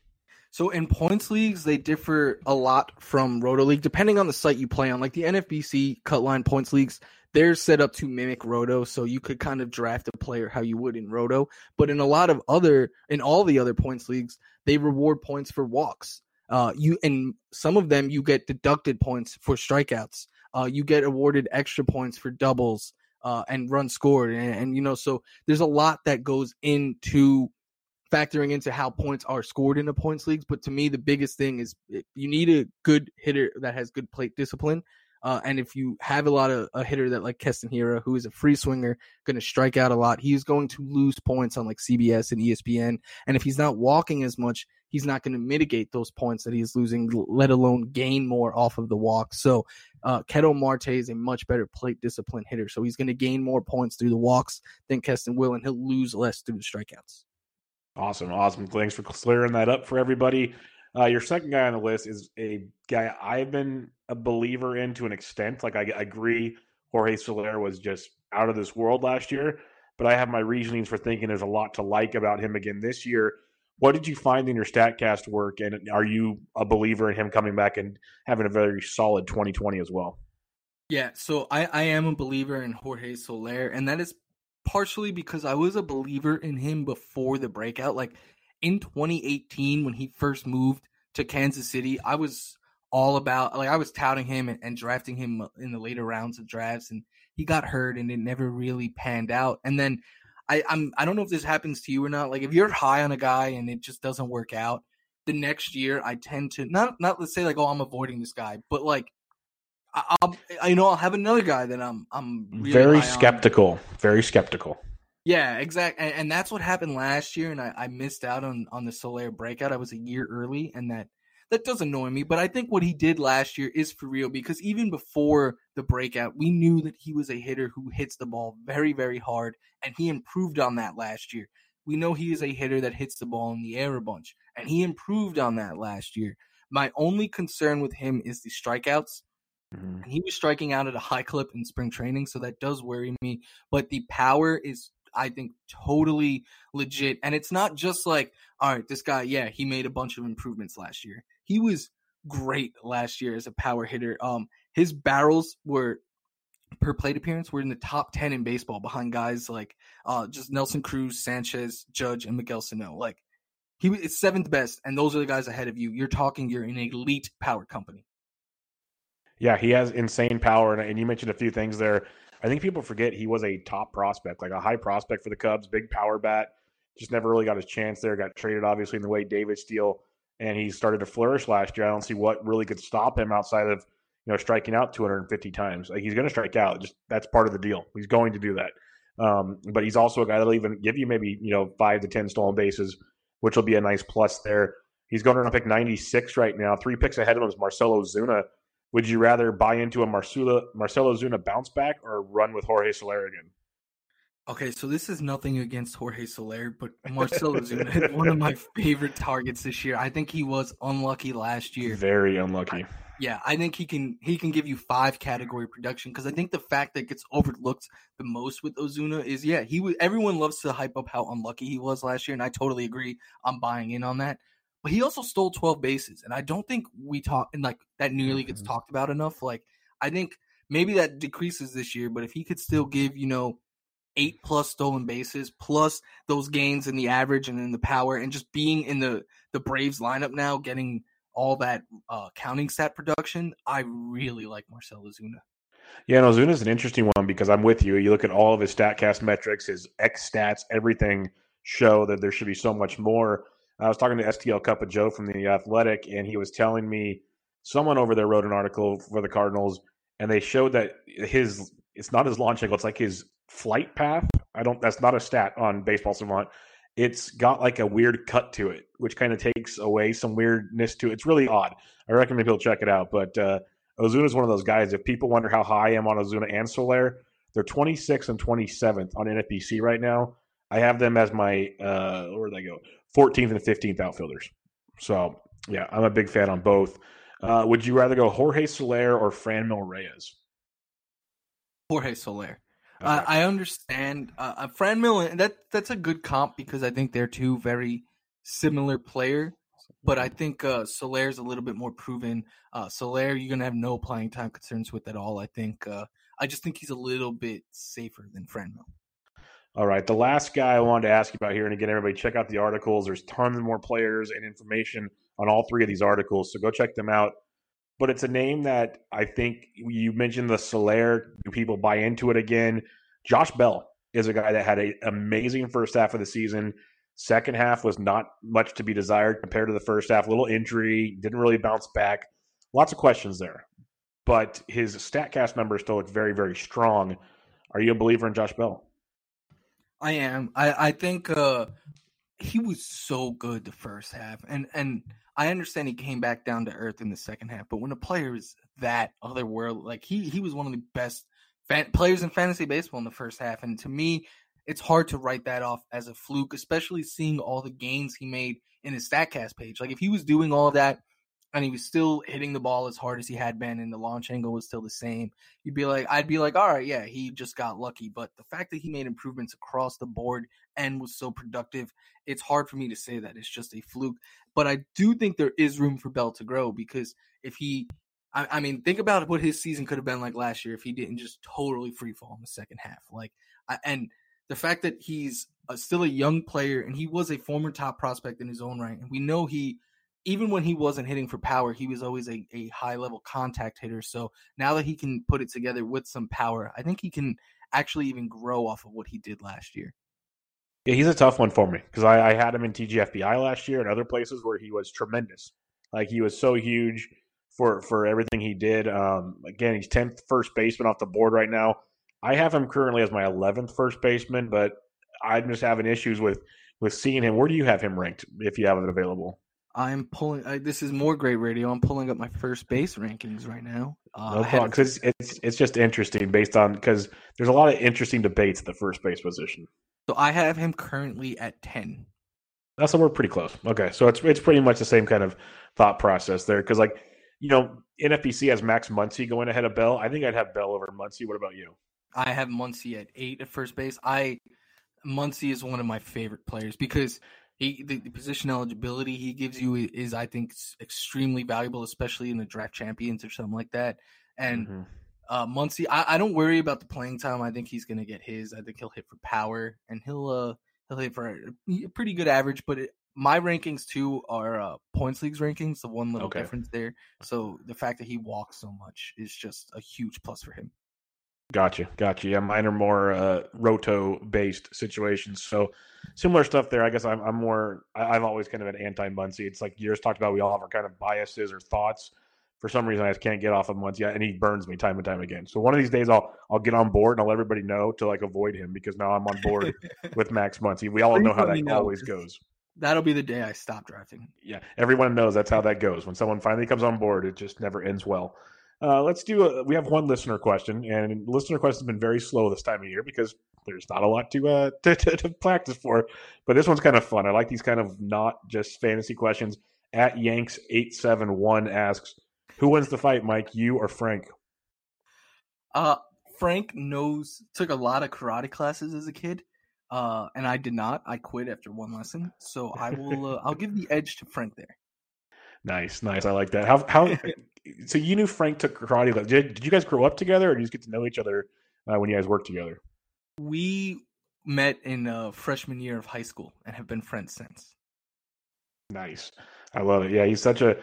So in points leagues, they differ a lot from Roto League, depending on the site you play on. Like the NFBC Cutline Points Leagues, they're set up to mimic Roto, so you could kind of draft a player how you would in Roto. But in a lot of other, in all the other points leagues, they reward points for walks. And some of them, you get deducted points for strikeouts. You get awarded extra points for doubles and runs scored. And, you know, so there's a lot that goes into factoring into how points are scored in the points leagues. But to me, the biggest thing is you need a good hitter that has good plate discipline. And if you have a hitter that like Keston Hiura, who is a free swinger, going to strike out a lot, he's going to lose points on like CBS and ESPN. And if he's not walking as much, he's not going to mitigate those points that he's losing, let alone gain more off of the walk. So Ketel Marte is a much better plate discipline hitter. So he's going to gain more points through the walks than Keston will, and he'll lose less through the strikeouts. Awesome. Thanks for clearing that up for everybody. Your second guy on the list is a guy I've been a believer in to an extent. Like I agree, Jorge Soler was just out of this world last year, but I have my reasonings for thinking there's a lot to like about him again this year. What did you find in your StatCast work, and are you a believer in him coming back and having a very solid 2020 as well? Yeah, so I am a believer in Jorge Soler, and that is partially because I was a believer in him before the breakout. Like in 2018, when he first moved to Kansas City, I was all about, like I was touting him and drafting him in the later rounds of drafts, and he got hurt and it never really panned out. And then I don't know if this happens to you or not. Like if you're high on a guy and it just doesn't work out, the next year I tend to not let's say like, oh, I'm avoiding this guy, but like I'll have another guy that I'm really very skeptical on. Yeah, exactly. And that's what happened last year, and I missed out on the Soler breakout. I was a year early, and that does annoy me. But I think what he did last year is for real, because even before the breakout, we knew that he was a hitter who hits the ball very, very hard, and he improved on that last year. We know he is a hitter that hits the ball in the air a bunch, and he improved on that last year. My only concern with him is the strikeouts. And he was striking out at a high clip in spring training, so that does worry me. But the power is, I think, totally legit. And it's not just like, all right, this guy, yeah, he made a bunch of improvements last year. He was great last year as a power hitter. His barrels were, per plate appearance, were in the top 10 in baseball behind guys like just Nelson Cruz, Sanchez, Judge, and Miguel Sano. Like, he was seventh best, and those are the guys ahead of you. You're an elite power company. Yeah, he has insane power, and you mentioned a few things there. I think people forget he was a top prospect, like a high prospect for the Cubs, big power bat, just never really got his chance there, got traded, obviously, in the Wade Davis deal, and he started to flourish last year. I don't see what really could stop him outside of, you know, striking out 250 times. Like, he's going to strike out. Just that's part of the deal. He's going to do that. But he's also a guy that will even give you maybe, 5 to 10 stolen bases, which will be a nice plus there. He's going around pick 96 right now. 3 picks ahead of him is Marcell Ozuna. Would you rather buy into a Marcell Ozuna bounce back or run with Jorge Soler again? Okay, so this is nothing against Jorge Soler, but Marcell Ozuna is one of my favorite targets this year. I think he was unlucky last year. Very unlucky. I think he can give you 5 category production, because I think the fact that gets overlooked the most with Ozuna is, everyone loves to hype up how unlucky he was last year, and I totally agree. I'm buying in on that. But he also stole 12 bases, and I don't think that nearly gets talked about enough. Like, I think maybe that decreases this year, but if he could still give, 8+ stolen bases, plus those gains in the average and in the power, and just being in the Braves lineup now, getting all that counting stat production, I really like Marcell Ozuna. Yeah, and Ozuna's an interesting one because I'm with you. You look at all of his StatCast metrics, his X stats, everything. show that there should be so much more. I was talking to STL Cup of Joe from The Athletic, and he was telling me someone over there wrote an article for the Cardinals, and they showed that his – it's not his launch angle. It's like his flight path. That's not a stat on Baseball Savant. It's got like a weird cut to it, which kind of takes away some weirdness to it. It's really odd. I recommend people check it out. But Ozuna is one of those guys. If people wonder how high I am on Ozuna and Soler, they're 26th and 27th on NFBC right now. I have them as my 14th and 15th outfielders. So, yeah, I'm a big fan on both. Would you rather go Jorge Soler or Franmil Reyes? Jorge Soler. Okay. I understand. Franmil, that's a good comp because I think they're two very similar players. But I think Soler's a little bit more proven. Soler, you're going to have no playing time concerns with at all, I think. I just think he's a little bit safer than Franmil. All right, the last guy I wanted to ask you about here, and again, everybody check out the articles. There's tons more players and information on all three of these articles, so go check them out. But it's a name that I think you mentioned the Soler. Do people buy into it again? Josh Bell is a guy that had an amazing first half of the season. Second half was not much to be desired compared to the first half. A little injury, didn't really bounce back. Lots of questions there. But his StatCast numbers still look very, very strong. Are you a believer in Josh Bell? I am. I think he was so good the first half. And I understand he came back down to earth in the second half. But when a player is that otherworldly, like he was one of the best players in fantasy baseball in the first half. And to me, it's hard to write that off as a fluke, especially seeing all the gains he made in his StatCast page. Like if he was doing all of that and he was still hitting the ball as hard as he had been and the launch angle was still the same, I'd be like, all right, yeah, he just got lucky. But the fact that he made improvements across the board and was so productive, it's hard for me to say that it's just a fluke. But I do think there is room for Bell to grow because if he – I mean, think about what his season could have been like last year if he didn't just totally free fall in the second half. And the fact that he's still a young player and he was a former top prospect in his own right, and we know he – even when he wasn't hitting for power, he was always a high-level contact hitter. So now that he can put it together with some power, I think he can actually even grow off of what he did last year. Yeah, he's a tough one for me because I had him in TGFBI last year and other places where he was tremendous. Like he was so huge for everything he did. Again, he's 10th first baseman off the board right now. I have him currently as my 11th first baseman, but I'm just having issues with seeing him. Where do you have him ranked if you have it available? I'm pulling. This is more great radio. I'm pulling up my first base rankings right now. No problem, because it's just interesting based on because there's a lot of interesting debates at the first base position. So I have him currently at 10. That's somewhere pretty close. Okay, so it's pretty much the same kind of thought process there. Because NFBC has Max Muncy going ahead of Bell. I think I'd have Bell over Muncy. What about you? I have Muncy at 8 at first base. Muncy is one of my favorite players because. The position eligibility he gives you is, I think, extremely valuable, especially in the draft champions or something like that. And Muncy, I don't worry about the playing time. I think he's going to get his. I think he'll hit for power, and he'll hit for a pretty good average. But my rankings, too, are points leagues rankings, the one little difference there. So the fact that he walks so much is just a huge plus for him. Gotcha. Yeah, mine are more roto-based situations. So similar stuff there. I guess I'm more – I've always kind of an anti-Muncy. It's like you just talked about we all have our kind of biases or thoughts. For some reason, I just can't get off of Muncy, and he burns me time and time again. So one of these days I'll get on board, and I'll let everybody know to, avoid him because now I'm on board with Max Muncy. We all know how that always goes. That'll be the day I stop drafting. Yeah, everyone knows that's how that goes. When someone finally comes on board, it just never ends well. We have one listener question, and listener questions have been very slow this time of year because there's not a lot to practice for. But this one's kind of fun. I like these kind of not just fantasy questions. At Yanks871 asks, "Who wins the fight, Mike? You or Frank?" Frank took a lot of karate classes as a kid, and I did not. I quit after one lesson, so I will. I'll give the edge to Frank there. Nice. I like that. How? So you knew Frank took karate class. Did you guys grow up together, or did you just get to know each other when you guys worked together? We met in freshman year of high school and have been friends since. Nice, I love it. Yeah, he's such a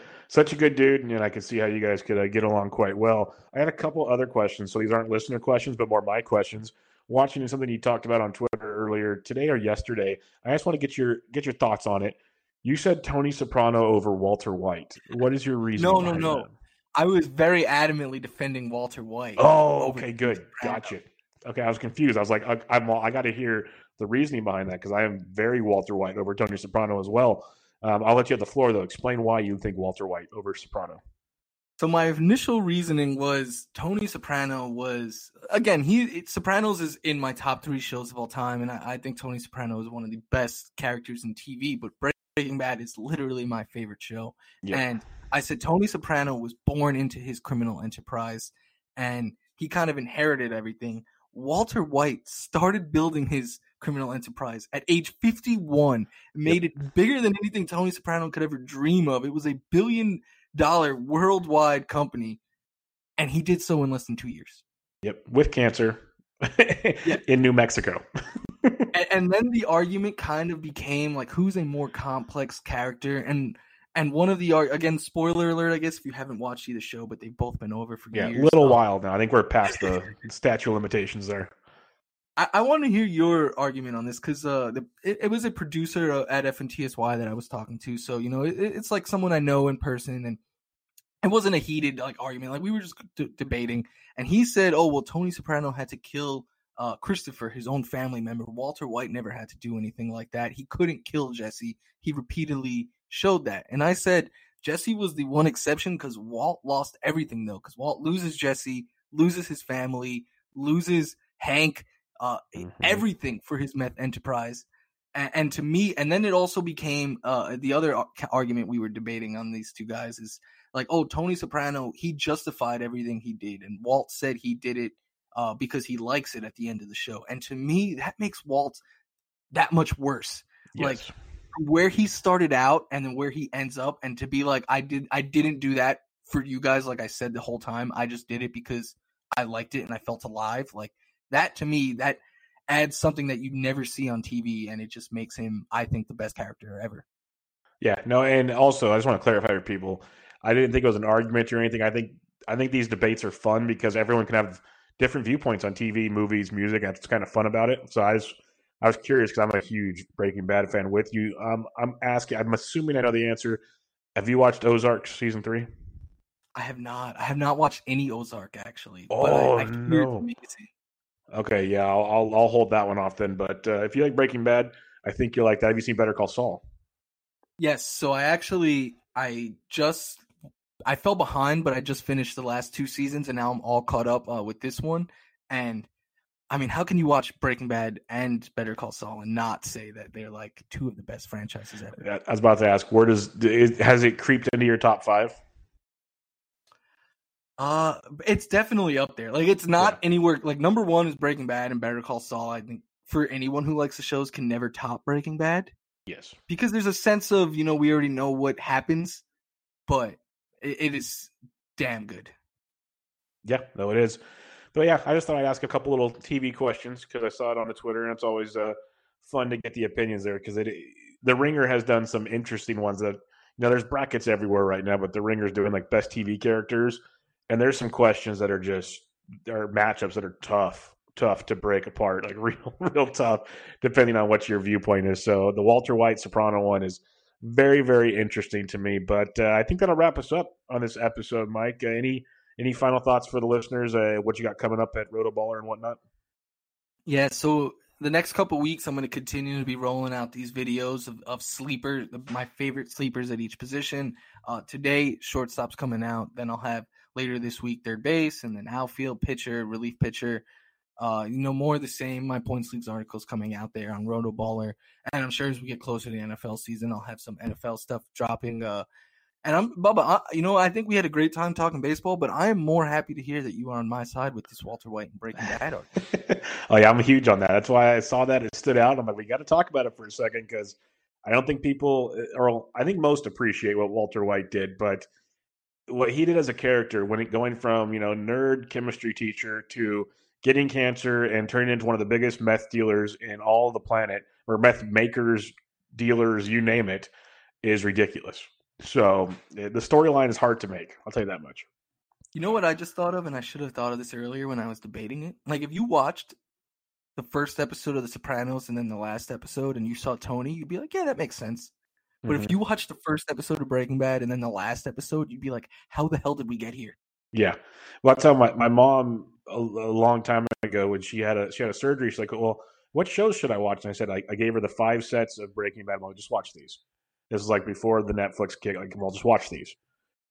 good dude, and I can see how you guys could get along quite well. I had a couple other questions, so these aren't listener questions, but more my questions. watching something you talked about on Twitter earlier today or yesterday. I just want to get your thoughts on it. You said Tony Soprano over Walter White. What is your reason? No. I was very adamantly defending Walter White. Oh, okay, good. Gotcha. Okay, I was confused. I was like, I got to hear the reasoning behind that because I am very Walter White over Tony Soprano as well. I'll let you have the floor, though. Explain why you think Walter White over Soprano. So my initial reasoning was Tony Soprano was, again, Sopranos is in my top three shows of all time, and I think Tony Soprano is one of the best characters in TV, but Breaking Bad is literally my favorite show. Yeah. And I said Tony Soprano was born into his criminal enterprise, and he kind of inherited everything. Walter White started building his criminal enterprise at age 51, made it bigger than anything Tony Soprano could ever dream of. It was a $1 billion worldwide company, and he did so in less than 2 years. Yep, with cancer in New Mexico. And then the argument kind of became like, who's a more complex character? And one of the, again, spoiler alert, I guess, if you haven't watched either show, but they've both been over for years. Yeah, a little while now. I think we're past the statute of limitations there. I want to hear your argument on this because it was a producer at FNTSY that I was talking to. So, you know, it's like someone I know in person, and it wasn't a heated argument. Like, we were just debating. And he said, oh, well, Tony Soprano had to kill Christopher, his own family member. Walter White never had to do anything like that. He couldn't kill Jesse. He repeatedly showed that. And I said Jesse was the one exception because Walt lost everything, though, because Walt loses Jesse, loses his family, loses Hank, everything for his meth enterprise. And to me, and then it also became the other argument we were debating on these two guys is like, oh, Tony Soprano, he justified everything he did. And Walt said he did it because he likes it at the end of the show. And to me, that makes Walt that much worse. Yes. Like, where he started out and then where he ends up, and to be like, I didn't do that for you guys. Like I said, the whole time, I just did it because I liked it and I felt alive. Like, that to me, that adds something that you never see on TV, and it just makes him, I think, the best character ever. Yeah, no. And also, I just want to clarify for people, I didn't think it was an argument or anything. I think these debates are fun because everyone can have different viewpoints on TV, movies, music. That's kind of fun about it. So I was curious because I'm a huge Breaking Bad fan with you. I'm assuming I know the answer. Have you watched Ozark season 3? I have not. I have not watched any Ozark, actually. Oh, but no. Okay, yeah, I'll hold that one off then. But if you like Breaking Bad, I think you'll like that. Have you seen Better Call Saul? Yes. So I fell behind, but I just finished the last two seasons, and now I'm all caught up with this one. And I mean, how can you watch Breaking Bad and Better Call Saul and not say that they're like two of the best franchises ever? I was about to ask, where has it creeped into your top 5? It's definitely up there. Like, it's not anywhere. Like, number 1 is Breaking Bad, and Better Call Saul, I think, for anyone who likes the shows, can never top Breaking Bad. Yes, because there's a sense of, you know, we already know what happens, but it is damn good. Yeah, no, it is. But yeah, I just thought I'd ask a couple little TV questions because I saw it on the Twitter, and it's always fun to get the opinions there because the Ringer has done some interesting ones that, you know, there's brackets everywhere right now, but the Ringer's doing like best TV characters, and there's some questions that are just are matchups that are tough to break apart, like real tough, depending on what your viewpoint is. So the Walter White Soprano one is very, very interesting to me, but I think that'll wrap us up on this episode, Mike. Any final thoughts for the listeners? What you got coming up at Rotoballer and whatnot? Yeah, so the next couple of weeks, I'm going to continue to be rolling out these videos of sleepers, my favorite sleepers at each position. Today, shortstop's coming out. Then I'll have later this week third base, and then outfield, pitcher, relief pitcher. You know, more of the same. My Points Leagues articles coming out there on Rotoballer. And I'm sure as we get closer to the NFL season, I'll have some NFL stuff dropping. And Bubba, you know, I think we had a great time talking baseball, but I am more happy to hear that you are on my side with this Walter White and Breaking Bad argument. Oh, yeah, I'm huge on that. That's why I saw that. It stood out. I'm like, we got to talk about it for a second because I don't think people, or I think most appreciate what Walter White did, but what he did as a character when going from, you know, nerd chemistry teacher to getting cancer and turning into one of the biggest meth dealers in all the planet, or meth makers, dealers, you name it, is ridiculous. So the storyline is hard to make. I'll tell you that much. You know what I just thought of, and I should have thought of this earlier when I was debating it? Like, if you watched the first episode of The Sopranos and then the last episode and you saw Tony, you'd be like, yeah, that makes sense. But if you watched the first episode of Breaking Bad and then the last episode, you'd be like, how the hell did we get here? Yeah. Well, I tell my mom a long time ago when she had a surgery, she's like, well, what shows should I watch? And I said, I gave her the 5 sets of Breaking Bad. Well, just watch these. This is like before the Netflix kick. Like, well, just watch these.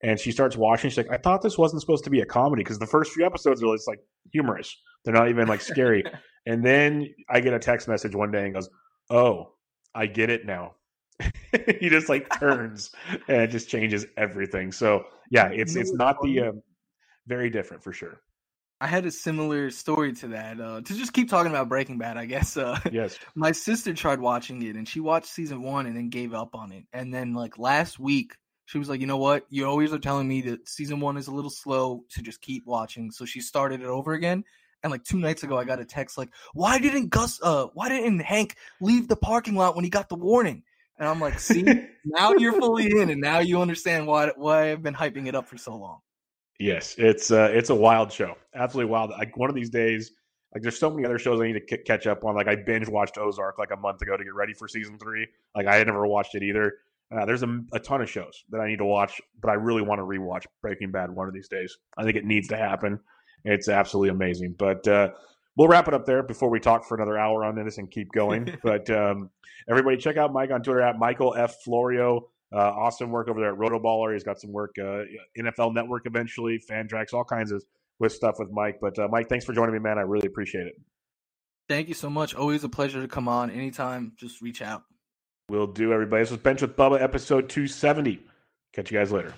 And she starts watching. She's like, I thought this wasn't supposed to be a comedy because the first few episodes are just like humorous. They're not even like scary. And then I get a text message one day and goes, oh, I get it now. He just like turns and it just changes everything. So yeah, it's not the very different for sure. I had a similar story to that. To just keep talking about Breaking Bad, I guess. Yes. My sister tried watching it, and she watched season 1 and then gave up on it. And then, like, last week, she was like, you know what? You always are telling me that season 1 is a little slow, so just keep watching. So she started it over again. And, like, 2 nights ago, I got a text like, why didn't Hank leave the parking lot when he got the warning? And I'm like, see, now you're fully in, and now you understand why I've been hyping it up for so long. Yes, it's a wild show, absolutely wild. Like one of these days, like there's so many other shows I need to catch up on. Like I binge watched Ozark like a month ago to get ready for season 3. Like I had never watched it either. There's a ton of shows that I need to watch, but I really want to rewatch Breaking Bad one of these days. I think it needs to happen. It's absolutely amazing. But we'll wrap it up there before we talk for another hour on this and keep going. But everybody, check out Mike on Twitter at Michael F. Florio. Awesome work over there at Rotoballer. He's got some work, NFL Network eventually, Fantrax, all kinds of with stuff with Mike. But Mike, thanks for joining me, man. I really appreciate it. Thank you so much. Always a pleasure to come on. Anytime, just reach out. Will do, everybody. This was Bench with Bubba, episode 270. Catch you guys later.